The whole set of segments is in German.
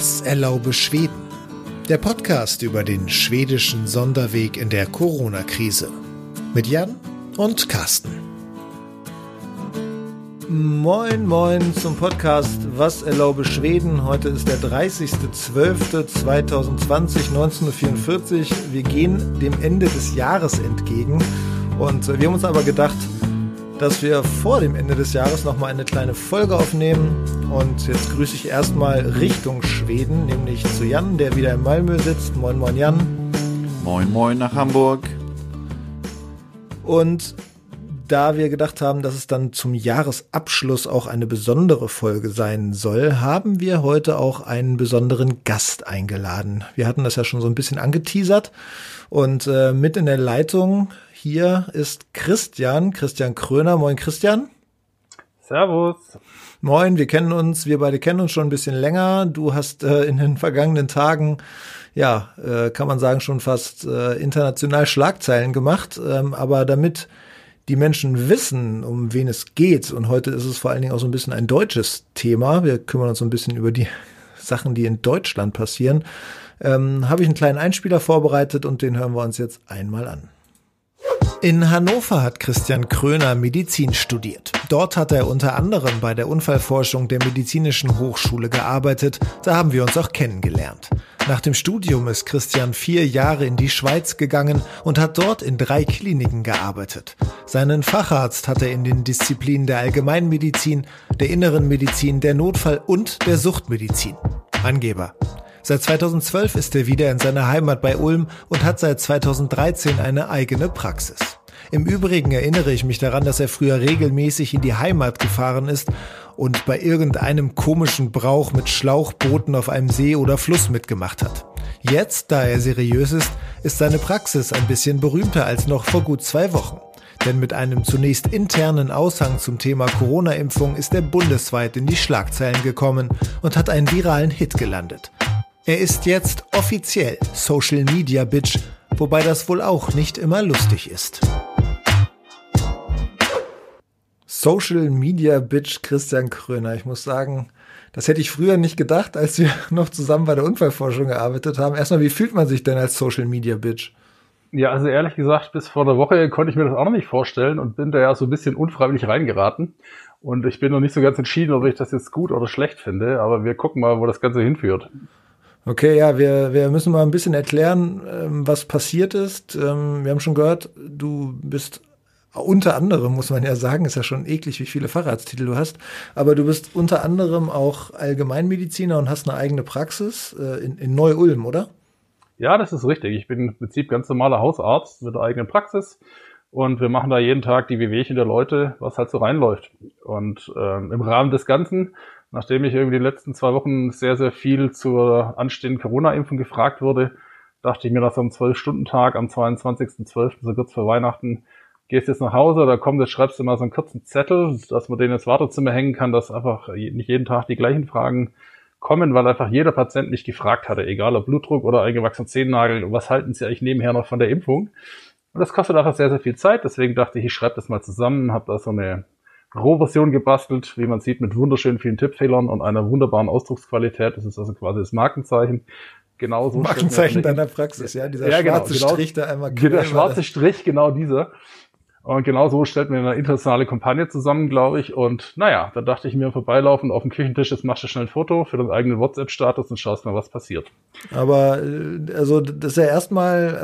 Was erlaube Schweden? Der Podcast über den schwedischen Sonderweg in der Corona-Krise. Mit Jan und Carsten. Moin, moin zum Podcast Was erlaube Schweden. Heute ist der 30.12.2020, 19.44 Uhr. Wir gehen dem Ende des Jahres entgegen. Und wir haben uns aber gedacht, dass wir vor dem Ende des Jahres nochmal eine kleine Folge aufnehmen. Und jetzt grüße ich erstmal Richtung Schweden, nämlich zu Jan, der wieder in Malmö sitzt. Moin, moin Jan. Moin, moin nach Hamburg. Und da wir gedacht haben, dass es dann zum Jahresabschluss auch eine besondere Folge sein soll, haben wir heute auch einen besonderen Gast eingeladen. Wir hatten das ja schon so ein bisschen angeteasert und mit in der Leitung hier ist Christian Kröner. Moin Christian. Servus. Moin, wir beide kennen uns schon ein bisschen länger. Du hast in den vergangenen Tagen, kann man sagen, schon fast international Schlagzeilen gemacht. Aber damit die Menschen wissen, um wen es geht, und heute ist es vor allen Dingen auch so ein bisschen ein deutsches Thema, wir kümmern uns so ein bisschen über die Sachen, die in Deutschland passieren, habe ich einen kleinen Einspieler vorbereitet und den hören wir uns jetzt einmal an. In Hannover hat Christian Kröner Medizin studiert. Dort hat er unter anderem bei der Unfallforschung der Medizinischen Hochschule gearbeitet. Da haben wir uns auch kennengelernt. Nach dem Studium ist Christian 4 Jahre in die Schweiz gegangen und hat dort in 3 Kliniken gearbeitet. Seinen Facharzt hat er in den Disziplinen der Allgemeinmedizin, der Inneren Medizin, der Notfall- und der Suchtmedizin. Angeber. Seit 2012 ist er wieder in seiner Heimat bei Ulm und hat seit 2013 eine eigene Praxis. Im Übrigen erinnere ich mich daran, dass er früher regelmäßig in die Heimat gefahren ist und bei irgendeinem komischen Brauch mit Schlauchbooten auf einem See oder Fluss mitgemacht hat. Jetzt, da er seriös ist, ist seine Praxis ein bisschen berühmter als noch vor gut 2 Wochen. Denn mit einem zunächst internen Aushang zum Thema Corona-Impfung ist er bundesweit in die Schlagzeilen gekommen und hat einen viralen Hit gelandet. Er ist jetzt offiziell Social Media Bitch, wobei das wohl auch nicht immer lustig ist. Social Media Bitch Christian Kröner. Ich muss sagen, das hätte ich früher nicht gedacht, als wir noch zusammen bei der Unfallforschung gearbeitet haben. Erstmal, wie fühlt man sich denn als Social Media Bitch? Ja, also ehrlich gesagt, bis vor 1 Woche konnte ich mir das auch noch nicht vorstellen und bin da ja so ein bisschen unfreiwillig reingeraten. Und ich bin noch nicht so ganz entschieden, ob ich das jetzt gut oder schlecht finde, aber wir gucken mal, wo das Ganze hinführt. Okay, ja, wir müssen mal ein bisschen erklären, was passiert ist. Wir haben schon gehört, du bist unter anderem, muss man ja sagen, ist ja schon eklig, wie viele Facharzttitel du hast, aber du bist unter anderem auch Allgemeinmediziner und hast eine eigene Praxis in Neu-Ulm, oder? Ja, das ist richtig. Ich bin im Prinzip ganz normaler Hausarzt mit der eigenen Praxis und wir machen da jeden Tag die Wehwehchen der Leute, was halt so reinläuft. Und im Rahmen des Ganzen, nachdem ich irgendwie die letzten 2 Wochen sehr, sehr viel zur anstehenden Corona-Impfung gefragt wurde, dachte ich mir nach so einem 12-Stunden-Tag am 22.12., so kurz vor Weihnachten, gehst jetzt nach Hause, da komm, jetzt schreibst du mal so einen kurzen Zettel, dass man den ins Wartezimmer hängen kann, dass einfach nicht jeden Tag die gleichen Fragen kommen, weil einfach jeder Patient mich gefragt hatte, egal ob Blutdruck oder eingewachsener Zehennagel, was halten Sie eigentlich nebenher noch von der Impfung? Und das kostet einfach sehr, sehr viel Zeit, deswegen dachte ich, ich schreibe das mal zusammen, habe da so eine Rohversion gebastelt, wie man sieht, mit wunderschön vielen Tippfehlern und einer wunderbaren Ausdrucksqualität. Das ist also quasi das Markenzeichen. Genau so Markenzeichen deiner Praxis, ja? Dieser schwarze Strich da einmal. Der schwarze Strich, genau dieser. Und genau so stellt man eine internationale Kampagne zusammen, glaube ich. Und naja, da dachte ich mir, vorbeilaufen auf dem Küchentisch, jetzt machst du schnell ein Foto für deinen eigenen WhatsApp-Status und schaust mal, was passiert. Aber also das ist ja erstmal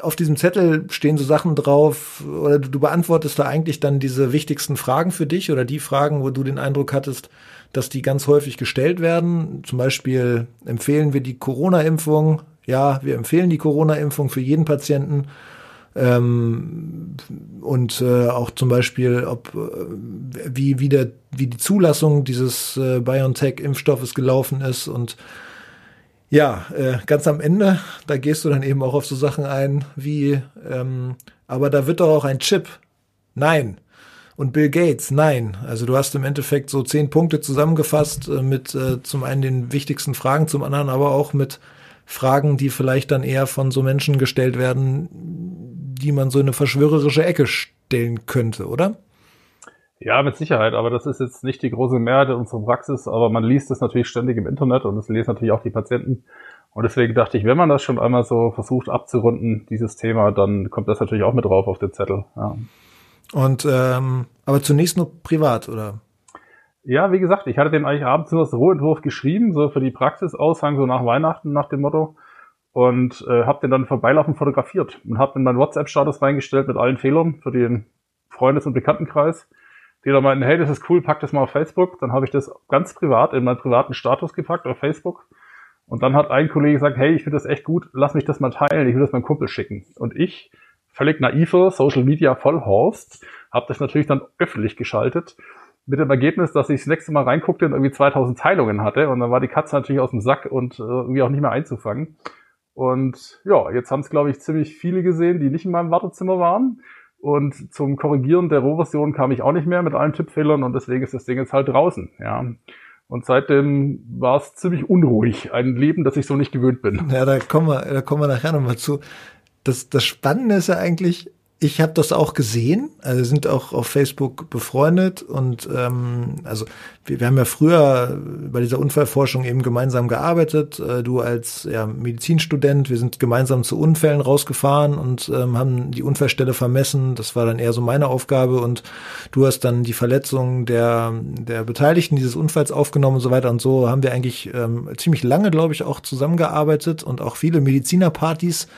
auf diesem Zettel stehen so Sachen drauf, oder du beantwortest da eigentlich dann diese wichtigsten Fragen für dich oder die Fragen, wo du den Eindruck hattest, dass die ganz häufig gestellt werden. Zum Beispiel empfehlen wir die Corona-Impfung. Ja, wir empfehlen die Corona-Impfung für jeden Patienten. Und auch zum Beispiel, ob wie die Zulassung dieses BioNTech-Impfstoffes gelaufen ist. Und ja, ganz am Ende, da gehst du dann eben auch auf so Sachen ein wie, aber da wird doch auch ein Chip. Nein. Und Bill Gates, nein. Also du hast im Endeffekt so 10 Punkte zusammengefasst mit zum einen den wichtigsten Fragen, zum anderen aber auch mit Fragen, die vielleicht dann eher von so Menschen gestellt werden, die man so in eine verschwörerische Ecke stellen könnte, oder? Ja, mit Sicherheit, aber das ist jetzt nicht die große Mehrheit unserer Praxis, aber man liest das natürlich ständig im Internet und das lesen natürlich auch die Patienten. Und deswegen dachte ich, wenn man das schon einmal so versucht abzurunden, dieses Thema, dann kommt das natürlich auch mit drauf auf den Zettel. Ja. Und aber zunächst nur privat, oder? Ja, wie gesagt, ich hatte den eigentlich abends nur als Rohentwurf geschrieben, so für die Praxisaushang, so nach Weihnachten, nach dem Motto. Und habe den dann vorbeilaufen fotografiert und habe in meinen WhatsApp-Status reingestellt mit allen Fehlern für den Freundes- und Bekanntenkreis. Die dann meinten, hey, das ist cool, pack das mal auf Facebook. Dann habe ich das ganz privat in meinen privaten Status gepackt auf Facebook. Und dann hat ein Kollege gesagt, hey, ich finde das echt gut, lass mich das mal teilen, ich will das meinem Kumpel schicken. Und ich, völlig naiver Social-Media-Vollhorst, habe das natürlich dann öffentlich geschaltet. Mit dem Ergebnis, dass ich das nächste Mal reinguckte und irgendwie 2000 Teilungen hatte. Und dann war die Katze natürlich aus dem Sack und irgendwie auch nicht mehr einzufangen. Und ja, jetzt haben es, glaube ich, ziemlich viele gesehen, die nicht in meinem Wartezimmer waren. Und zum Korrigieren der Rohversion kam ich auch nicht mehr mit allen Tippfehlern. Und deswegen ist das Ding jetzt halt draußen. Ja. Und seitdem war es ziemlich unruhig. Ein Leben, das ich so nicht gewöhnt bin. Ja, da kommen wir nachher nochmal zu. Das Spannende ist ja eigentlich... Ich habe das auch gesehen, also sind auch auf Facebook befreundet und also wir haben ja früher bei dieser Unfallforschung eben gemeinsam gearbeitet, du als Medizinstudent, wir sind gemeinsam zu Unfällen rausgefahren und haben die Unfallstelle vermessen, das war dann eher so meine Aufgabe und du hast dann die Verletzungen der Beteiligten dieses Unfalls aufgenommen und so weiter und so haben wir eigentlich ziemlich lange, glaube ich, auch zusammengearbeitet und auch viele Medizinerpartys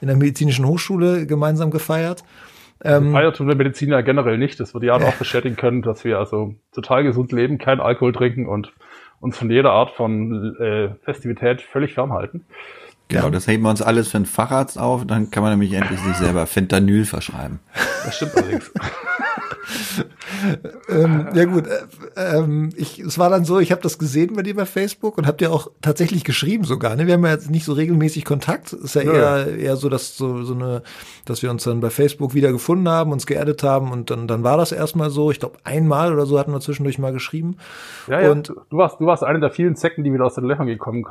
in der Medizinischen Hochschule gemeinsam gefeiert. Gefeiert tun wir Mediziner generell nicht. Das wird Jan auch bestätigen können, dass wir also total gesund leben, keinen Alkohol trinken und uns von jeder Art von Festivität völlig fernhalten. Genau, das heben wir uns alles für einen Facharzt auf, dann kann man nämlich endlich sich selber Fentanyl verschreiben. Das stimmt allerdings. Ja gut, es war dann so, ich habe das gesehen bei dir bei Facebook und habe dir auch tatsächlich geschrieben sogar, ne? Wir haben ja jetzt nicht so regelmäßig Kontakt, ist ja eher so, dass dass wir uns dann bei Facebook wieder gefunden haben, uns geerdet haben und dann war das erstmal so, ich glaube einmal oder so hatten wir zwischendurch mal geschrieben. Ja, und du warst eine der vielen Zecken, die wieder aus den Löchern gekrochen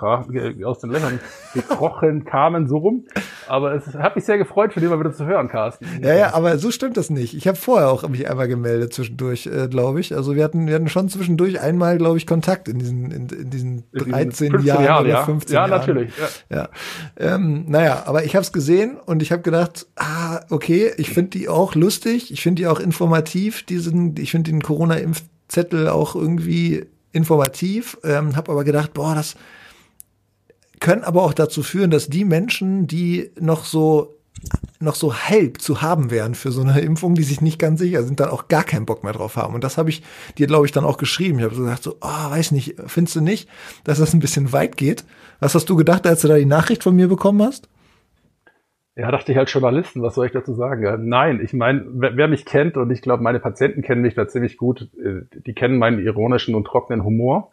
kamen, so rum, aber es hat mich sehr gefreut, von dir mal wieder zu hören, Carsten. Ja, aber so stimmt das nicht, ich habe vorher auch mich einmal gemeldet zwischendurch, glaube ich. Also wir hatten schon zwischendurch einmal, glaube ich, Kontakt in diesen 13 Jahren oder 15 Jahren. Ja, natürlich. Ja. Aber ich habe es gesehen und ich habe gedacht, okay, ich finde die auch lustig, ich finde die auch informativ, ich finde den Corona-Impfzettel auch irgendwie informativ, habe aber gedacht, boah, das können aber auch dazu führen, dass die Menschen, die noch so halb zu haben wären für so eine Impfung, die sich nicht ganz sicher sind, dann auch gar keinen Bock mehr drauf haben. Und das habe ich dir, glaube ich, dann auch geschrieben. Ich habe so gesagt, weiß nicht, findest du nicht, dass das ein bisschen weit geht? Was hast du gedacht, als du da die Nachricht von mir bekommen hast? Ja, dachte ich halt Journalisten, was soll ich dazu sagen? Ja, nein, ich meine, wer mich kennt, und ich glaube, meine Patienten kennen mich da ziemlich gut, die kennen meinen ironischen und trockenen Humor.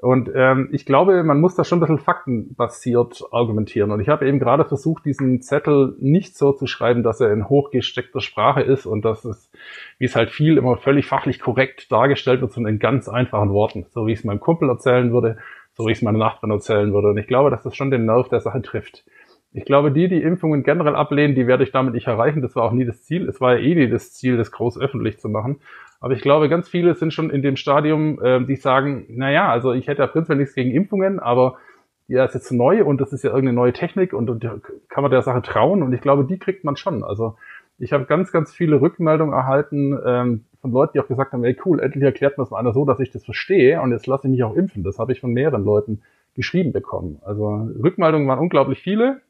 Und ich glaube, man muss da schon ein bisschen faktenbasiert argumentieren. Und ich habe eben gerade versucht, diesen Zettel nicht so zu schreiben, dass er in hochgesteckter Sprache ist und dass es, wie es halt viel, immer völlig fachlich korrekt dargestellt wird, sondern in ganz einfachen Worten. So wie ich es meinem Kumpel erzählen würde, so wie ich es meiner Nachbarin erzählen würde. Und ich glaube, dass das schon den Nerv der Sache trifft. Ich glaube, die Impfungen generell ablehnen, die werde ich damit nicht erreichen. Das war auch nie das Ziel. Es war ja eh nie das Ziel, das groß öffentlich zu machen. Aber ich glaube, ganz viele sind schon in dem Stadium, die sagen, naja, also ich hätte ja prinzipiell nichts gegen Impfungen, aber ja, ist jetzt neu und das ist ja irgendeine neue Technik und kann man der Sache trauen und ich glaube, die kriegt man schon. Also ich habe ganz, ganz viele Rückmeldungen erhalten von Leuten, die auch gesagt haben, ey cool, endlich erklärt mir das mal einer so, dass ich das verstehe und jetzt lasse ich mich auch impfen. Das habe ich von mehreren Leuten geschrieben bekommen. Also Rückmeldungen waren unglaublich viele.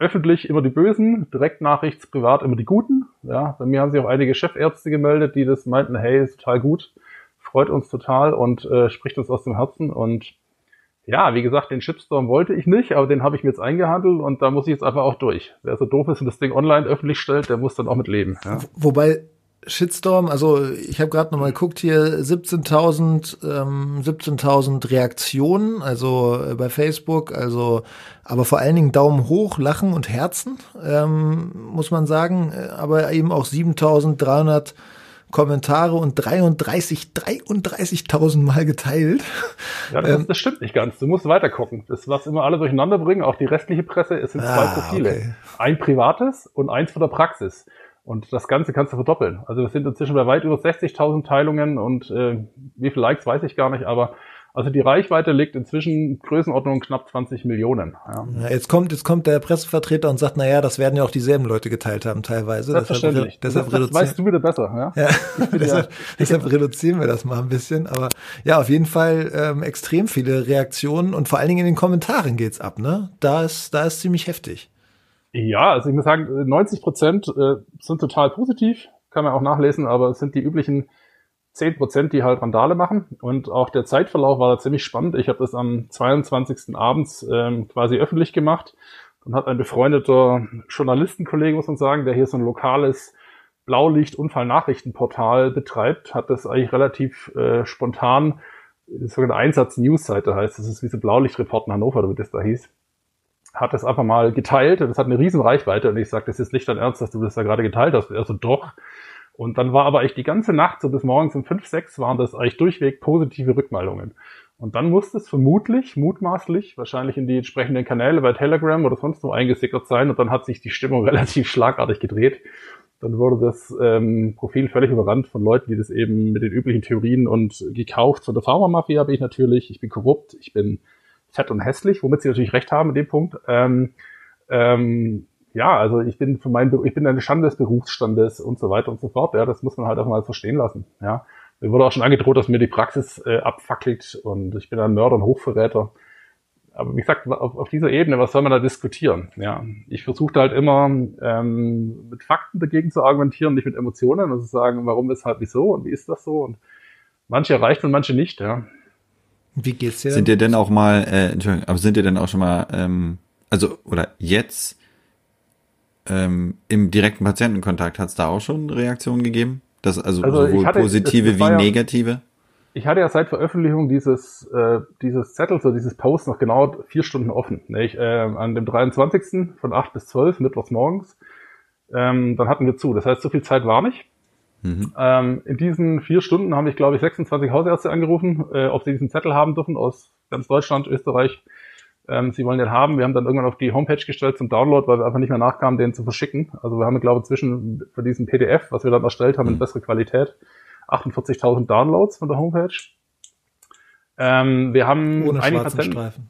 Öffentlich immer die Bösen, Direktnachrichts, privat immer die Guten. Ja, bei mir haben sich auch einige Chefärzte gemeldet, die das meinten, hey, ist total gut, freut uns total und spricht uns aus dem Herzen. Und ja, wie gesagt, den Shitstorm wollte ich nicht, aber den habe ich mir jetzt eingehandelt und da muss ich jetzt einfach auch durch. Wer so doof ist und das Ding online öffentlich stellt, der muss dann auch mit leben. Ja. Wobei Shitstorm, also ich habe gerade nochmal geguckt hier, 17.000 Reaktionen, also bei Facebook, also aber vor allen Dingen Daumen hoch, Lachen und Herzen, muss man sagen, aber eben auch 7.300 Kommentare und 33.000 Mal geteilt. Ja, das stimmt nicht ganz. Du musst weiter gucken. Das, was immer alle durcheinander bringen, auch die restliche Presse, es sind zwei Profile. Okay. Ein privates und eins von der Praxis. Und das Ganze kannst du verdoppeln. Also wir sind inzwischen bei weit über 60.000 Teilungen und wie viele Likes, weiß ich gar nicht, aber also die Reichweite liegt inzwischen Größenordnung knapp 20 Millionen. Ja. Ja, jetzt kommt der Pressevertreter und sagt, naja, das werden ja auch dieselben Leute geteilt haben teilweise. Selbstverständlich. Das weißt du wieder besser. Ja, ja. deshalb reduzieren wir das mal ein bisschen. Aber ja, auf jeden Fall extrem viele Reaktionen und vor allen Dingen in den Kommentaren geht's ab, ne? Da ist ziemlich heftig. Ja, also ich muss sagen, 90% sind total positiv, kann man auch nachlesen, aber es sind die üblichen 10%, die halt Randale machen. Und auch der Zeitverlauf war da ziemlich spannend. Ich habe das am 22. abends quasi öffentlich gemacht. Dann hat ein befreundeter Journalistenkollege, muss man sagen, der hier so ein lokales Blaulicht-Unfall-Nachrichtenportal betreibt, hat das eigentlich relativ spontan, die sogenannte Einsatz-News-Seite heißt, das ist wie so Blaulicht-Report in Hannover, wie das da hieß, hat das einfach mal geteilt und das hat eine riesen Reichweite und ich sage, das ist nicht dein Ernst, dass du das da gerade geteilt hast. Also doch. Und dann war aber echt die ganze Nacht, so bis morgens um 5, 6 waren das eigentlich durchweg positive Rückmeldungen. Und dann musste es vermutlich, mutmaßlich, wahrscheinlich in die entsprechenden Kanäle bei Telegram oder sonst wo eingesickert sein und dann hat sich die Stimmung relativ schlagartig gedreht. Dann wurde das Profil völlig überrannt von Leuten, die das eben mit den üblichen Theorien und gekauft. Von der Pharma-Mafia bin ich natürlich, ich bin korrupt, ich bin fett und hässlich, womit sie natürlich recht haben in dem Punkt. Ja, also ich bin eine Schande des Berufsstandes und so weiter und so fort. Ja, das muss man halt auch mal verstehen lassen. Ja, mir wurde auch schon angedroht, dass mir die Praxis abfackelt und ich bin ein Mörder und Hochverräter. Aber wie gesagt, auf dieser Ebene, was soll man da diskutieren? Ja, ich versuchte halt immer mit Fakten dagegen zu argumentieren, nicht mit Emotionen, also zu sagen, warum, weshalb, wieso und wie ist das so? Und manche erreicht und manche nicht. Ja. Wie geht's dir? Sind ihr denn auch mal? Entschuldigung, aber sind ihr denn auch schon mal? Also oder jetzt? Im direkten Patientenkontakt hat es da auch schon Reaktionen gegeben? Das, also sowohl hatte, positive wie negative? Ich hatte ja seit Veröffentlichung dieses Zettel, so dieses Post noch genau 4 Stunden offen. Ich, an dem 23. von 8 bis 12, mittwochs morgens, dann hatten wir zu. Das heißt, so viel Zeit war nicht. Mhm. In diesen 4 Stunden haben mich, glaube ich, 26 Hausärzte angerufen, ob sie diesen Zettel haben dürfen aus ganz Deutschland, Österreich. Sie wollen den haben. Wir haben dann irgendwann auf die Homepage gestellt zum Download, weil wir einfach nicht mehr nachkamen, den zu verschicken. Also wir haben, glaube ich, zwischen von diesem PDF, was wir dann erstellt haben, in bessere Qualität, 48.000 Downloads von der Homepage. Wir haben ohne einige schwarzen Patienten.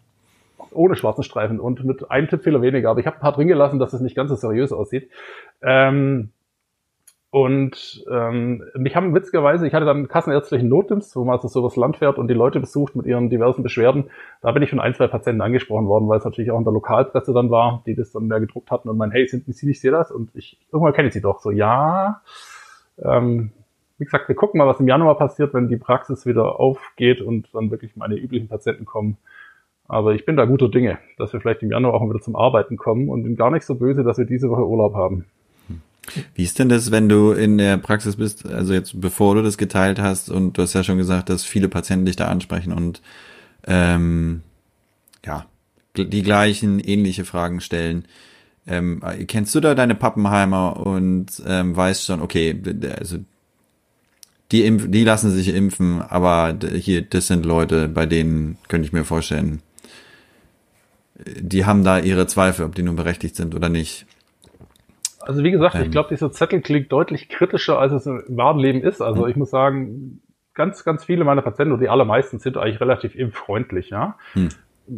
Ohne schwarzen Streifen und mit einem Tippfehler weniger. Aber ich habe ein paar drin gelassen, dass es nicht ganz so seriös aussieht. Mich haben witzigerweise, ich hatte dann einen kassenärztlichen Notdienst, wo man also sowas landfährt und die Leute besucht mit ihren diversen Beschwerden. Da bin ich von 1, 2 Patienten angesprochen worden, weil es natürlich auch in der Lokalpresse dann war, die das dann mehr gedruckt hatten und meinen, hey, sind Sie nicht, sehe das? Und irgendwann kenne ich sie doch. So, ja. Wie gesagt, wir gucken mal, was im Januar passiert, wenn die Praxis wieder aufgeht und dann wirklich meine üblichen Patienten kommen. Aber ich bin da guter Dinge, dass wir vielleicht im Januar auch wieder zum Arbeiten kommen und bin gar nicht so böse, dass wir diese Woche Urlaub haben. Wie ist denn das, wenn du in der Praxis bist, also jetzt bevor du das geteilt hast und du hast ja schon gesagt, dass viele Patienten dich da ansprechen und ja, die gleichen, ähnliche Fragen stellen. Kennst du da deine Pappenheimer und weißt schon, okay, also die lassen sich impfen, aber hier, das sind Leute, bei denen könnte ich mir vorstellen, die haben da ihre Zweifel, ob die nun berechtigt sind oder nicht. Also wie gesagt, ich glaube, dieser Zettel klingt deutlich kritischer, als es im wahren Leben ist. Also ich muss sagen, ganz, ganz viele meiner Patienten, oder die allermeisten, sind eigentlich relativ impffreundlich. Ja? Mhm.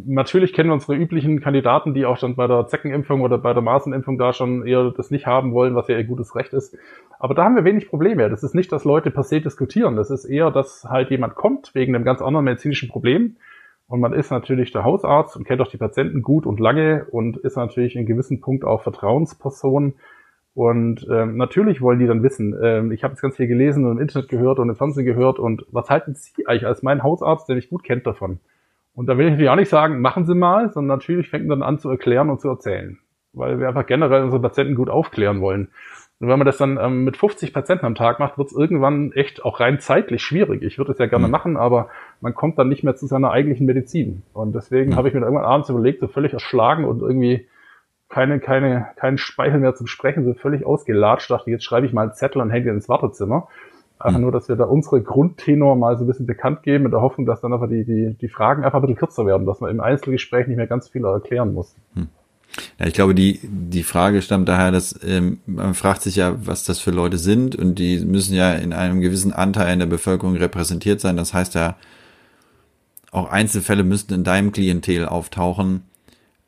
Natürlich kennen wir unsere üblichen Kandidaten, die auch dann bei der Zeckenimpfung oder bei der Masenimpfung da schon eher das nicht haben wollen, was ja ihr gutes Recht ist. Aber da haben wir wenig Probleme. Das ist nicht, dass Leute per se diskutieren. Das ist eher, dass halt jemand kommt wegen einem ganz anderen medizinischen Problem. Und man ist natürlich der Hausarzt und kennt auch die Patienten gut und lange und ist natürlich in gewissen Punkt auch Vertrauensperson. Und natürlich wollen die dann wissen, ich habe jetzt ganz viel gelesen und im Internet gehört und im Fernsehen gehört und was halten Sie eigentlich als mein Hausarzt, der mich gut kennt, davon? Und da will ich natürlich auch nicht sagen, machen Sie mal, sondern natürlich fängt man dann an zu erklären und zu erzählen, weil wir einfach generell unsere Patienten gut aufklären wollen. Und wenn man das dann mit 50 Patienten am Tag macht, wird es irgendwann echt auch rein zeitlich schwierig. Ich würde es ja gerne machen, aber man kommt dann nicht mehr zu seiner eigentlichen Medizin. Und deswegen habe ich mir dann irgendwann abends überlegt, so völlig erschlagen und irgendwie keinen Speichel mehr zum Sprechen, sind völlig ausgelatscht, dachte, jetzt schreibe ich mal einen Zettel und hänge den ins Wartezimmer. Einfach nur, dass wir da unsere Grundtenor mal so ein bisschen bekannt geben, in der Hoffnung, dass dann einfach die Fragen einfach ein bisschen kürzer werden, dass man im Einzelgespräch nicht mehr ganz viel erklären muss. Ja, ich glaube, die Frage stammt daher, dass man fragt sich ja, was das für Leute sind, und die müssen ja in einem gewissen Anteil in der Bevölkerung repräsentiert sein. Das heißt ja, auch Einzelfälle müssten in deinem Klientel auftauchen.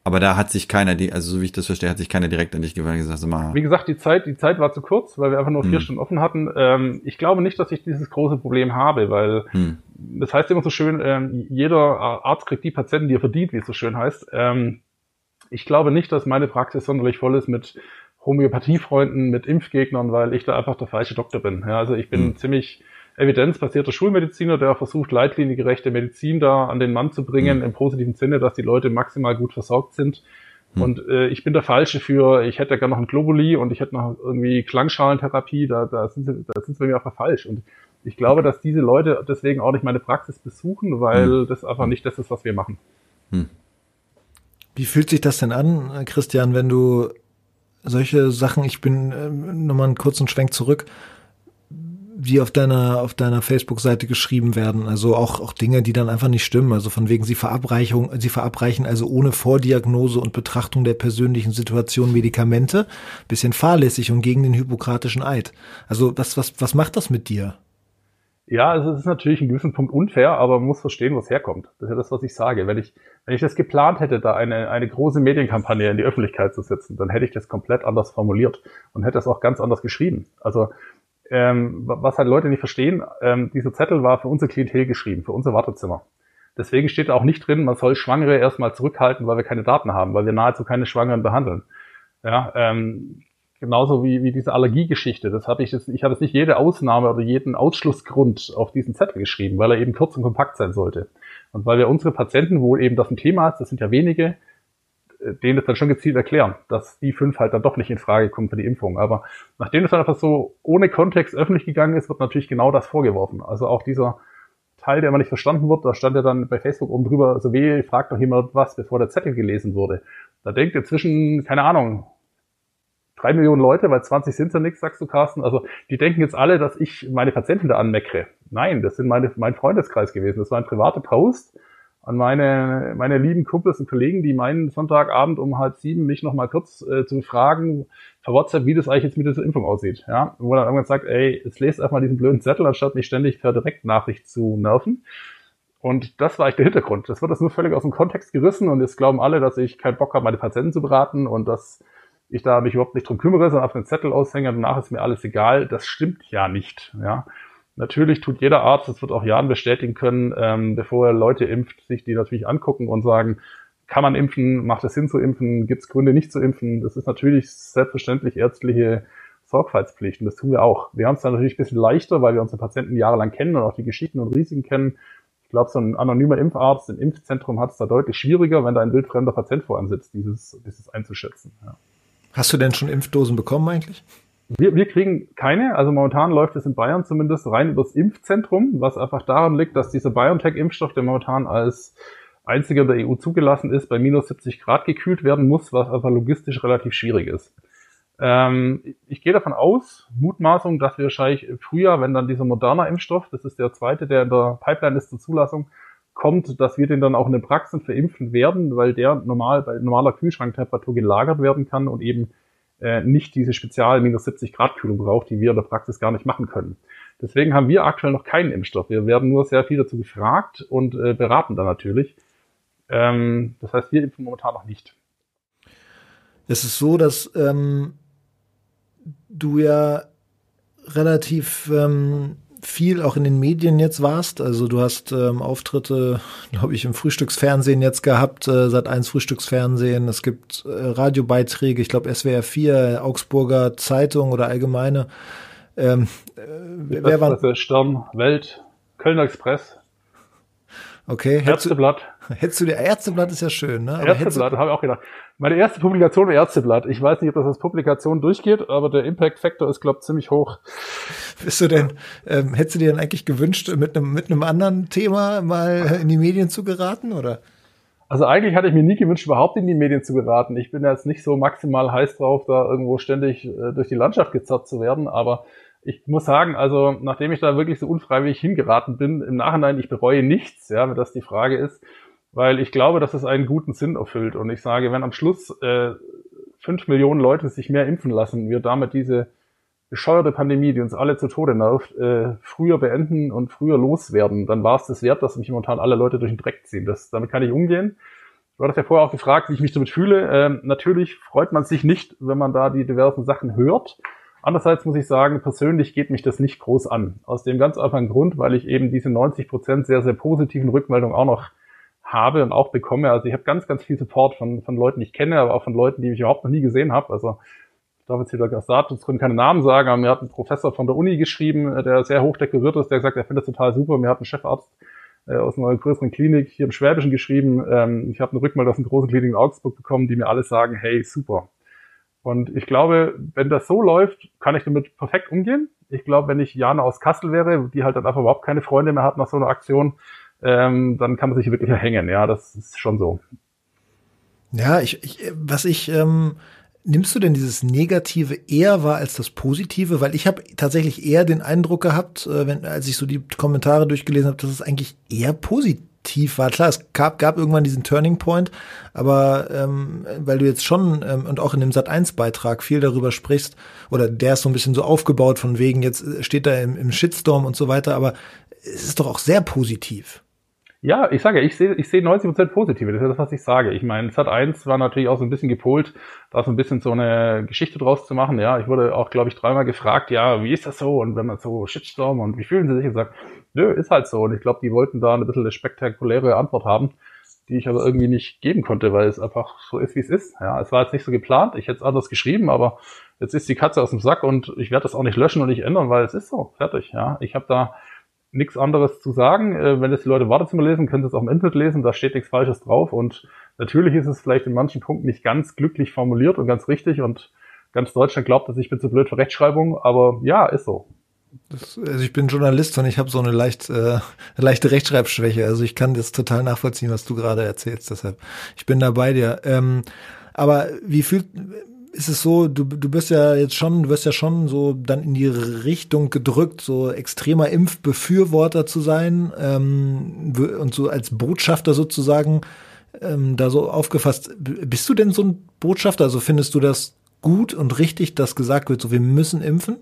Aber da hat sich keiner, also so wie ich das verstehe, hat sich keiner direkt an dich gewandt und gesagt, so mal. Wie gesagt, die Zeit war zu kurz, weil wir einfach nur 4 Stunden offen hatten. Ich glaube nicht, dass ich dieses große Problem habe, weil das heißt immer so schön, jeder Arzt kriegt die Patienten, die er verdient, wie es so schön heißt. Ich glaube nicht, dass meine Praxis sonderlich voll ist mit Homöopathiefreunden, mit Impfgegnern, weil ich da einfach der falsche Doktor bin. Ja, also ich bin ein ziemlich evidenzbasierter Schulmediziner, der versucht, leitliniengerechte Medizin da an den Mann zu bringen, im positiven Sinne, dass die Leute maximal gut versorgt sind. Und ich bin der Falsche für, ich hätte ja gerne noch einen Globuli und ich hätte noch irgendwie Klangschalentherapie, da sind sie bei mir einfach falsch. Und ich glaube, dass diese Leute deswegen auch nicht meine Praxis besuchen, weil das einfach nicht das ist, was wir machen. Wie fühlt sich das denn an, Christian, wenn du solche Sachen, nochmal einen kurzen Schwenk zurück, die auf deiner Facebook-Seite geschrieben werden, also auch Dinge, die dann einfach nicht stimmen, also von wegen sie verabreichen also ohne Vordiagnose und Betrachtung der persönlichen Situation Medikamente, bisschen fahrlässig und gegen den hippokratischen Eid. Also was macht das mit dir? Ja, also es ist natürlich ein gewissen Punkt unfair, aber man muss verstehen, wo es herkommt. Das ist ja das, was ich sage. Wenn ich das geplant hätte, da eine große Medienkampagne in die Öffentlichkeit zu setzen, dann hätte ich das komplett anders formuliert und hätte das auch ganz anders geschrieben. Also was halt Leute nicht verstehen, dieser Zettel war für unser Klientel geschrieben, für unser Wartezimmer. Deswegen steht da auch nicht drin, man soll Schwangere erstmal zurückhalten, weil wir keine Daten haben, weil wir nahezu keine Schwangeren behandeln. Ja, genauso wie diese Allergiegeschichte. Ich habe jetzt nicht jede Ausnahme oder jeden Ausschlussgrund auf diesen Zettel geschrieben, weil er eben kurz und kompakt sein sollte. Und weil wir unsere Patienten wohl eben das ein Thema ist, das sind ja wenige, denen das dann schon gezielt erklären, dass die 5 halt dann doch nicht in Frage kommen für die Impfung. Aber nachdem das dann einfach so ohne Kontext öffentlich gegangen ist, wird natürlich genau das vorgeworfen. Also auch dieser Teil, der immer nicht verstanden wird, da stand ja dann bei Facebook oben drüber, so wehe, fragt doch jemand was, bevor der Zettel gelesen wurde. Da denkt inzwischen, keine Ahnung, 3 Millionen Leute, weil 20 sind ja nichts, sagst du, Carsten. Also die denken jetzt alle, dass ich meine Patienten da anmeckere. Nein, das sind mein Freundeskreis gewesen. Das war ein privater Post an meine lieben Kumpels und Kollegen, die meinen Sonntagabend um 6:30 mich nochmal kurz zu fragen, per WhatsApp, wie das eigentlich jetzt mit dieser Impfung aussieht. Ja? Wo dann irgendwann sagt, ey, jetzt lest einfach mal diesen blöden Zettel, anstatt mich ständig per Direktnachricht zu nerven. Und das war eigentlich der Hintergrund. Das wird das nur völlig aus dem Kontext gerissen und jetzt glauben alle, dass ich keinen Bock habe, meine Patienten zu beraten und dass ich da mich überhaupt nicht drum kümmere, sondern auf den Zettel aushänge, danach ist mir alles egal. Das stimmt ja nicht. Ja, natürlich tut jeder Arzt, das wird auch Jan bestätigen können, bevor er Leute impft, sich die natürlich angucken und sagen, kann man impfen, macht es Sinn zu impfen, gibt es Gründe nicht zu impfen. Das ist natürlich selbstverständlich ärztliche Sorgfaltspflicht und das tun wir auch. Wir haben es dann natürlich ein bisschen leichter, weil wir unsere Patienten jahrelang kennen und auch die Geschichten und Risiken kennen. Ich glaube, so ein anonymer Impfarzt im Impfzentrum hat es da deutlich schwieriger, wenn da ein wildfremder Patient vor einem sitzt, dieses einzuschätzen. Ja. Hast du denn schon Impfdosen bekommen eigentlich? Wir kriegen keine. Also momentan läuft es in Bayern zumindest rein übers Impfzentrum, was einfach daran liegt, dass dieser BioNTech-Impfstoff, der momentan als einziger der EU zugelassen ist, bei -70 Grad gekühlt werden muss, was einfach logistisch relativ schwierig ist. Ich gehe davon aus, Mutmaßung, dass wir wahrscheinlich im Frühjahr, wenn dann dieser Moderna-Impfstoff, das ist der zweite, der in der Pipeline ist zur Zulassung, kommt, dass wir den dann auch in den Praxen verimpfen werden, weil der normal bei normaler Kühlschranktemperatur gelagert werden kann und eben nicht diese spezielle -70 Grad Kühlung braucht, die wir in der Praxis gar nicht machen können. Deswegen haben wir aktuell noch keinen Impfstoff. Wir werden nur sehr viel dazu gefragt und beraten dann natürlich. Das heißt, wir impfen momentan noch nicht. Es ist so, dass du ja relativ viel auch in den Medien jetzt warst, also du hast Auftritte, glaube ich, im Frühstücksfernsehen jetzt gehabt, Sat.1 Frühstücksfernsehen, es gibt Radiobeiträge, ich glaube SWR4, Augsburger Zeitung oder allgemeine. Wer war? Stern, Welt, Kölner Express. Okay. Ärzteblatt. Ärzteblatt ist ja schön, ne? Aber Ärzteblatt, habe ich auch gedacht. Meine erste Publikation war Ärzteblatt. Ich weiß nicht, ob das als Publikation durchgeht, aber der Impact-Faktor ist, glaube ich, ziemlich hoch. Bist du denn, hättest du dir denn eigentlich gewünscht, mit einem anderen Thema mal in die Medien zu geraten, oder? Also eigentlich hatte ich mir nie gewünscht, überhaupt in die Medien zu geraten. Ich bin jetzt nicht so maximal heiß drauf, da irgendwo ständig durch die Landschaft gezerrt zu werden, aber ich muss sagen, also nachdem ich da wirklich so unfreiwillig hingeraten bin, im Nachhinein, ich bereue nichts, ja, wenn das die Frage ist. weil ich glaube, dass es einen guten Sinn erfüllt. Und ich sage, wenn am Schluss 5 Millionen Leute sich mehr impfen lassen, wir damit diese bescheuerte Pandemie, die uns alle zu Tode nervt, früher beenden und früher loswerden, dann war es das wert, dass mich momentan alle Leute durch den Dreck ziehen. Damit kann ich umgehen. Du hattest ja vorher auch gefragt, wie ich mich damit fühle. Natürlich freut man sich nicht, wenn man da die diversen Sachen hört. Andererseits muss ich sagen, persönlich geht mich das nicht groß an. Aus dem ganz einfachen Grund, weil ich eben diese 90% sehr, sehr positiven Rückmeldungen auch noch habe und auch bekomme. Also ich habe ganz, ganz viel Support von Leuten, die ich kenne, aber auch von Leuten, die ich überhaupt noch nie gesehen habe. Also ich darf jetzt hier aus Datensgründen keine Namen sagen, aber mir hat ein Professor von der Uni geschrieben, der sehr hochdekoriert ist, der gesagt, er findet das total super. Mir hat ein Chefarzt aus einer größeren Klinik hier im Schwäbischen geschrieben. Ich habe eine Rückmeldung aus einer großen Klinik in Augsburg bekommen, die mir alle sagen, hey, super. Und ich glaube, wenn das so läuft, kann ich damit perfekt umgehen. Ich glaube, wenn ich Jana aus Kassel wäre, die halt dann einfach überhaupt keine Freunde mehr hat nach so einer Aktion, dann kann man sich wirklich erhängen. Ja, das ist schon so. Ja, nimmst du denn dieses Negative eher wahr als das Positive? Weil ich habe tatsächlich eher den Eindruck gehabt, als ich so die Kommentare durchgelesen habe, dass es eigentlich eher positiv war. Klar, es gab irgendwann diesen Turning Point, aber weil du jetzt schon und auch in dem Sat.1-Beitrag viel darüber sprichst, oder der ist so ein bisschen so aufgebaut von wegen, jetzt steht da im Shitstorm und so weiter, aber es ist doch auch sehr positiv. Ja, ich sage, ich sehe 90% Positive, das ist das, was ich sage. Ich meine, Sat.1 war natürlich auch so ein bisschen gepolt, da so ein bisschen so eine Geschichte draus zu machen. Ja, ich wurde auch, glaube ich, 3-mal gefragt, ja, wie ist das so? Und wenn man so Shitstorm und wie fühlen sie sich? Und sagt, nö, ist halt so. Und ich glaube, die wollten da ein bisschen eine spektakuläre Antwort haben, die ich aber irgendwie nicht geben konnte, weil es einfach so ist, wie es ist. Ja, es war jetzt nicht so geplant, ich hätte es anders geschrieben, aber jetzt ist die Katze aus dem Sack und ich werde das auch nicht löschen und nicht ändern, weil es ist so, fertig. Ja, ich habe da nichts anderes zu sagen. Wenn es die Leute im Wartezimmer lesen, können sie es auch im Internet lesen, da steht nichts Falsches drauf und natürlich ist es vielleicht in manchen Punkten nicht ganz glücklich formuliert und ganz richtig und ganz Deutschland glaubt, dass ich bin zu blöd für Rechtschreibung, aber ja, ist so. Also ich bin Journalist und ich habe so eine leichte Rechtschreibschwäche, also ich kann das total nachvollziehen, was du gerade erzählst, deshalb, ich bin da bei dir. Aber wie fühlt... Ist es so, du wirst ja schon so dann in die Richtung gedrückt, so extremer Impfbefürworter zu sein und so als Botschafter sozusagen da so aufgefasst. Bist du denn so ein Botschafter? Also findest du das gut und richtig, dass gesagt wird, so wir müssen impfen?